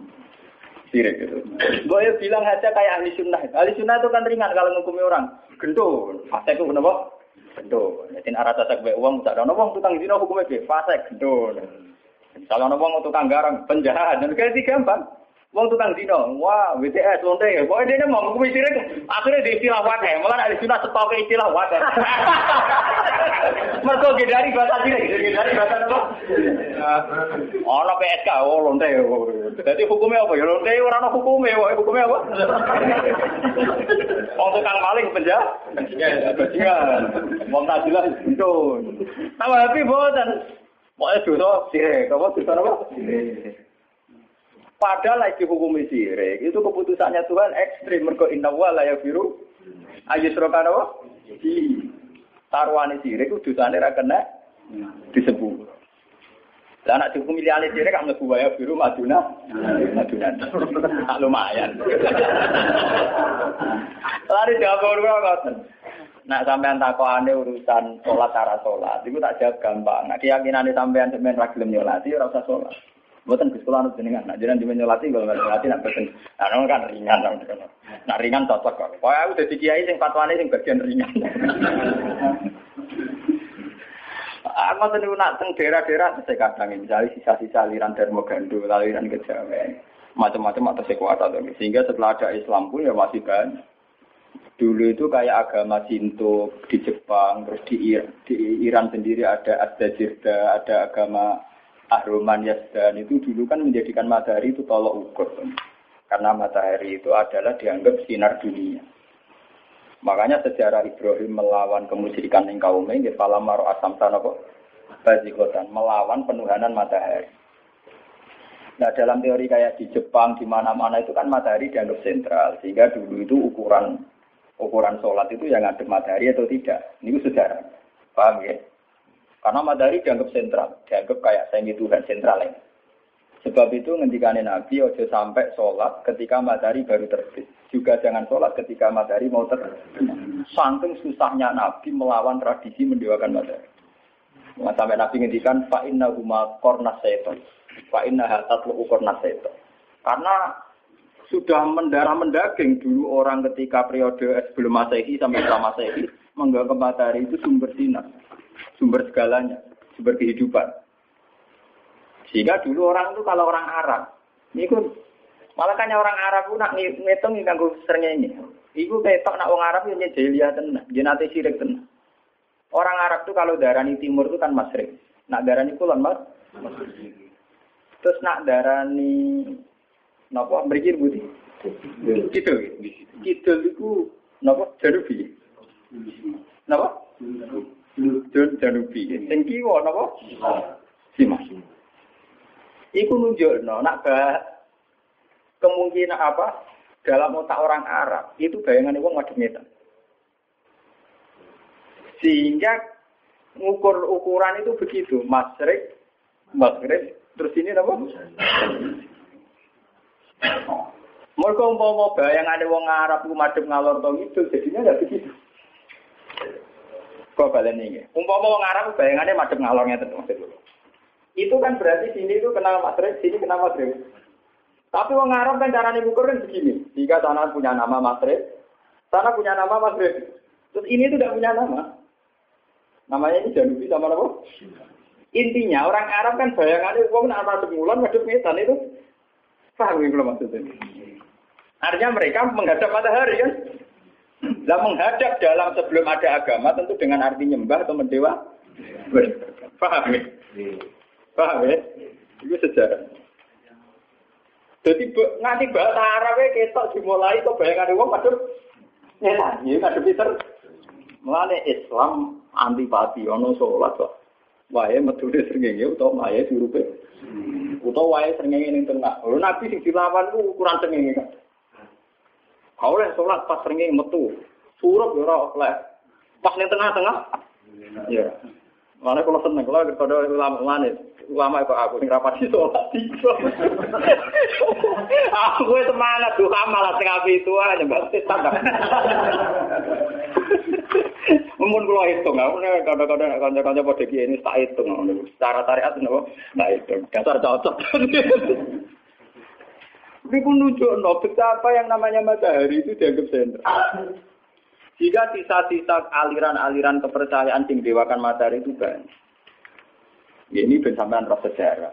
Sirik gitu. Boleh bilang aja kayak ahli sunnah. Ahli sunnah itu kan ringan kalau ngukumi orang. Gendul. Fasek itu kenapa? Gendul. Jadi arah tasak baik uang. Tidak ada uang tukang zina hukumnya baik. Fasek. Gendul. Misalnya ada uang tukang garang. Penjahat. Dan kayak tiga gampang. Uang tukang zina. Wah, W T S. Lonteng. Boleh dia mau ngukumi sirik. Akhirnya di istilah wadah. Malah ahli sunnah setau ke istilah wadah. Mereka gedari bahasa sirik. Gedari bahasa apa? Ada P S K. Oh, lonteng. Jadi hukumnya apa? Ya lonte ora ana hukume, wae hukume apa? Wong tukang maling penjara. Ya, bajingan. Wong tak jelas itu. Tahu tapi boten. Pokoke dosa sirek, apa dosa apa? Padahal iki hukum sirek, itu keputusannya Tuhan ekstrem mergo inna wala ya firu. Ayusrokan apa? Di tarwane sirek itu dosane ra kena disebut. Lah nek dihukumi liyane dhewe kok mlebu wae biru maduna. Maduna. Tak lumayan. Lari dapur kok ngoten. Nek sampean takokane urusan salat cara salat, iku tak jawab gampang. Nek keyakinane sampean sampean ra gelem nyolati ora usah salat. Mboten Gusti kula njenengan. Nek jenengan dimen nyolati kok nyolati nek boten. Lah ngono kan ringan ta ngono. Nek ringan cocok kok. Kaya aku dadi kiai sing fatwane sing bagian ringan. Aku tadi nak teng daerah-daerah saya kadang misalnya sisa-sisa aliran Darmogando, aliran Kejawen, macam-macam atau sekuat atau sehingga setelah ada Islam pun ya masih kan. Dulu itu kayak agama Shinto di Jepang, terus di, Ir, di Iran sendiri ada Asdajirda, ada agama Ahruman Yazdan itu dulu kan menjadikan matahari itu tolok ukur, karena matahari itu adalah dianggap sinar dunia. Makanya sejarah Ibrahim melawan kemusyrikan ning kaume nggih falamar asam tanapa bazikotan melawan penuhanan matahari. Nah, dalam teori kayak di Jepang di mana-mana itu kan matahari dianggap sentral sehingga dulu itu ukuran ukuran salat itu yang ngadep matahari atau tidak. Ini sejarah. Paham ya? Karena matahari dianggap sentral, dianggap kayak semi Tuhan sentral. Ini. Sebab itu ngendikane Nabi ojo sampai sholat ketika matahari baru terbit. Juga jangan sholat ketika matahari mau terbit. Saking susahnya Nabi melawan tradisi mendewakan matahari. Sampai Nabi ngendikan fa inna huma qornas syaitan. Fa inna hatatlu qornas syaitan. Karena sudah mendarah mendaging dulu orang ketika periode sebelum Masehi sampai setelah Masehi menganggap matahari itu sumber sinar, sumber segalanya, sumber kehidupan. Sehingga dulu orang itu kalau orang Arab, ini kan malah kan orang Arab itu nak ngitung yang kanggo sernya ini. Iku ketok nak orang Arab yang jahiliyah tenan, jenate syirik tenan. Orang Arab itu kalau darani timur itu kan masyrik, nak darani kulon mas. Terus nak darani napa mriki budi. Gitu. Gitu iku napa jarubi. Napa? Jarubi. Sing kiwa napa? Simas. Iku nunjukno nak bah kemungkinan apa dalam otak orang Arab itu bayangannya wong madhep ngeten. Sehingga ngukur ukuran itu begitu, masyrik, maghrib, terus ini apa? Mergo umpama bayangane wong Arab ku madhep ngalor to ngidul jadinya ndak begitu. Kok balene iki. Umpama wong Arab bayangane madhep ngalor ngeten maksudku. Itu kan berarti sini itu kenal matrix, sini kenal matrix. Tapi wong Arab kan caranya ngukur kan begini. Jika tanah punya nama matrix, tanah punya nama matrix. Terus ini itu tidak punya nama. Namanya ini Janubi sama apa? Intinya orang Arab kan bayangannya wong nak madhep ngulon, madhep ngetan itu. Paham iki maksudnya. Artinya mereka menghadap matahari kan. Lah menghadap dalam sebelum ada agama tentu dengan arti nyembah atau mendewa. Paham iki. Paham ya? Itu sejarah. Jadi nganti bahasa Arabnya ketok dimulai kok bayangan wong madhep nyetan, ya madhep pinter. Mulane Islam antipati ana salat kok. Wae metune srengenge utawa wae dirupe. Utawa wae srengenge ning tengah. Lho Nabi sing dilawan ku ukuran srengenge kan. Kaule salat pas srengenge metu. Surup ora oleh. Pas ning tengah-tengah. Ya. Mulane kula seneng kula kepada ulama-ulama. Ulama kok aku ning rapat iso lati. Aku semangat tuh malah sing api itu aja mbak setan. Mun kula hitung aku nek kadang-kadang kanca-kanca padha piye ini tak hitung ngono. Secara syariat napa tak hitung. Dasar cocok. Iku nunjukno betapa yang namanya matahari itu dianggap sentral. Jika sisa-sisa aliran-aliran kepercayaan sing dewakan matahari itu banyak. Ya, ini bersamaan roh sejarah.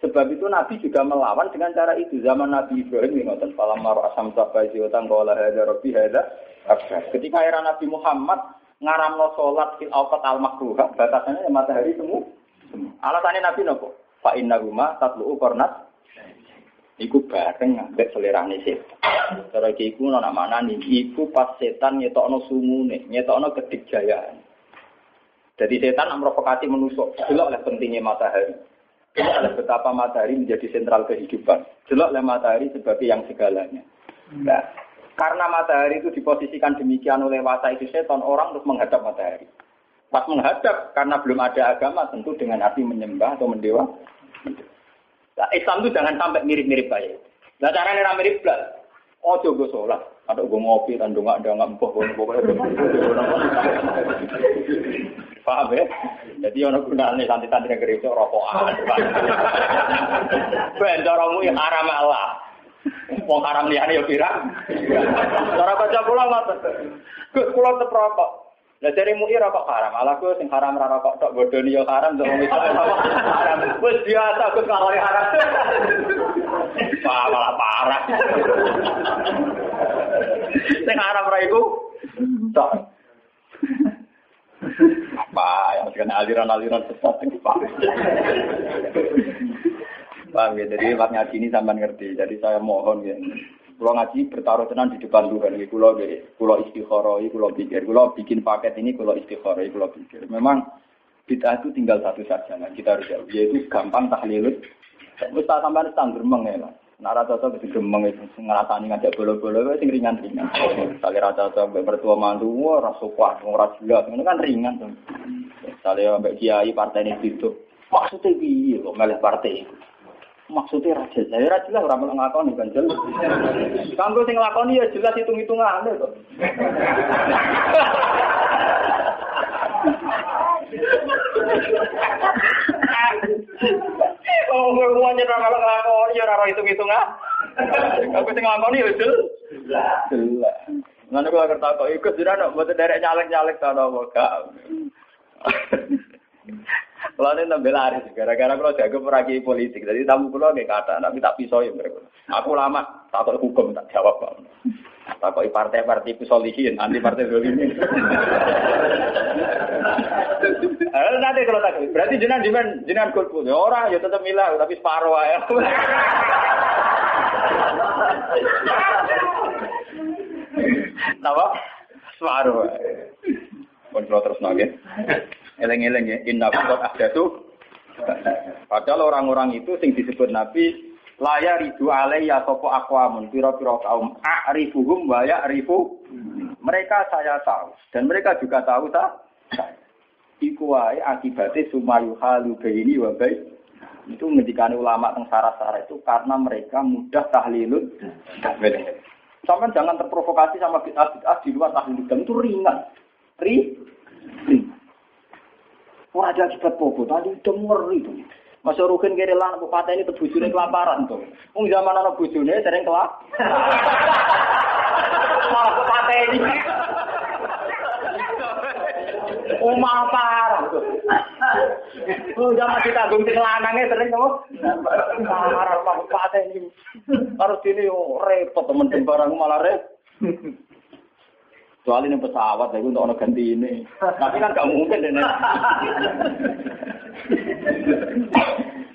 Sebab itu Nabi juga melawan dengan cara itu. Zaman Nabi Ibrahim ngoten falamar asam sabaizi utang qala hadza rabbi hadza afsar. Ketika era Nabi Muhammad ngaramno salat fil awqat al makruh, batasannya matahari temu. Alasannya Nabi nopo? Fa inna huma tatlu'u qarnat. Iku bareng ambek selerane setan. Cara iki iku ana manani iku pas setan nyetokno sumune, nyetokno kedigjayan. Jadi setan memprovokasi menusuk. Jeloklah pentingnya matahari. Jeloklah betapa matahari menjadi sentral kehidupan. Jeloklah matahari sebagai yang segalanya. Nah, karena matahari itu diposisikan demikian oleh wasa itu setan, orang terus menghadap matahari. Pas menghadap, karena belum ada agama, tentu dengan hati menyembah atau mendewa. Nah, Islam itu jangan sampai mirip-mirip baik. Nah, caranya orang mirip belas. Oh, coba sholat. Ada gue ngopi, ada nggak ada nggak empuk, pokoknya. Paham ya? Jadi orang gunanya santai-santai yang gereja rokokan. Bencaromu yang haram Allah. Wong haram liane ya pirang. Cara baca pulang lah. Gus pulang terperokok. Lah jarimu iki rokok haram. Ala ku sing haram ra rokok tok bodoni ya haram to wong iso. Haram wis biasa Gus kalau haram. Wah, malah parah. Sing haram ra iku tok. Apa yang kena aliran-aliran sesat itu Pak. Paham ya, jadi waknya sini sampean ngerti. Jadi saya mohon ya. Kulo ngaji bertaruh tenan di depan Tuhan iki kulo kulo istikharoi, kulo pikir, kulo bikin paket ini kulo istikharoi, kulo pikir. Memang bid'ah itu tinggal satu saja kan kita harus jauh, yaitu gampang tahlilut. Wis tak sampean tangger meneh lah. Nek ora cocok wis gemeng wis ngrasani ngajak bolo-bolo wis ringan-ringan. Sale ora cocok mbek mertua mantu ora sopan, ora jelas, ngono kan ringan to. Sale mbek kiai partene itu. Maksudnya piye kok malah partai itu? Maksudnya raja, saya raja lah orang melakoni kan jelas. Kamu sing lakoni ya jelas hitung-hitungan ane kok. Oh, ngomongnya orang melakoni ya orang hitung-hitungan. Kamu sing lakoni ya jelas. Jelas. Nanti kalau kertas kok ikut sudah nak buat derek nyalek-nyalek tanah muka. Kalau ini nambah laris, gara-gara kalau jaga peragi politik, jadi tamu pulau nggak kata, tapi tak pisau ya mereka. Aku lama tak tahu hukum tak jawab bang. Tak tahu partai-partai pisau lihin, anti partai lihin. Nanti kalau tak, berarti jenang jenang jenang golput. Orang ya tetap milah, tapi separuh ya. Tahu? Separuh. Kontrol terus nangis. Eleng-eleng ya, inna buat ada tuh. Padahal orang-orang itu sing disebut Nabi layar ridu alaiya sopo akwamun piro-piro kaum a'rifuhum wa ya'rifu. Mereka saya tahu dan mereka juga tahu tak? Iku wae akibate sumayu halu baini wa baik. Itu ngendikane ulama teng sarah-sarah itu karena mereka mudah tahlilun. Sampeyan jangan terprovokasi sama bid'ah-bid'ah di luar tahlil itu ringan. Ri Orang ada akibat bobo, tadi demur itu. Masa Rukin kira-kira anak bupati ini terbujurnya kelaparan tuh. Ung zaman anak bujurnya sering kelap. Malah bupati ini. Umar parah tuh. Ung zaman kita gunting lanangnya sering tuh. Parah malah bupati ini. Harus ini repot teman-teman barang malah repot. Soal ini pesawat, saya untuk orang ganti ini. Tapi kan gak mungkin, Nenek.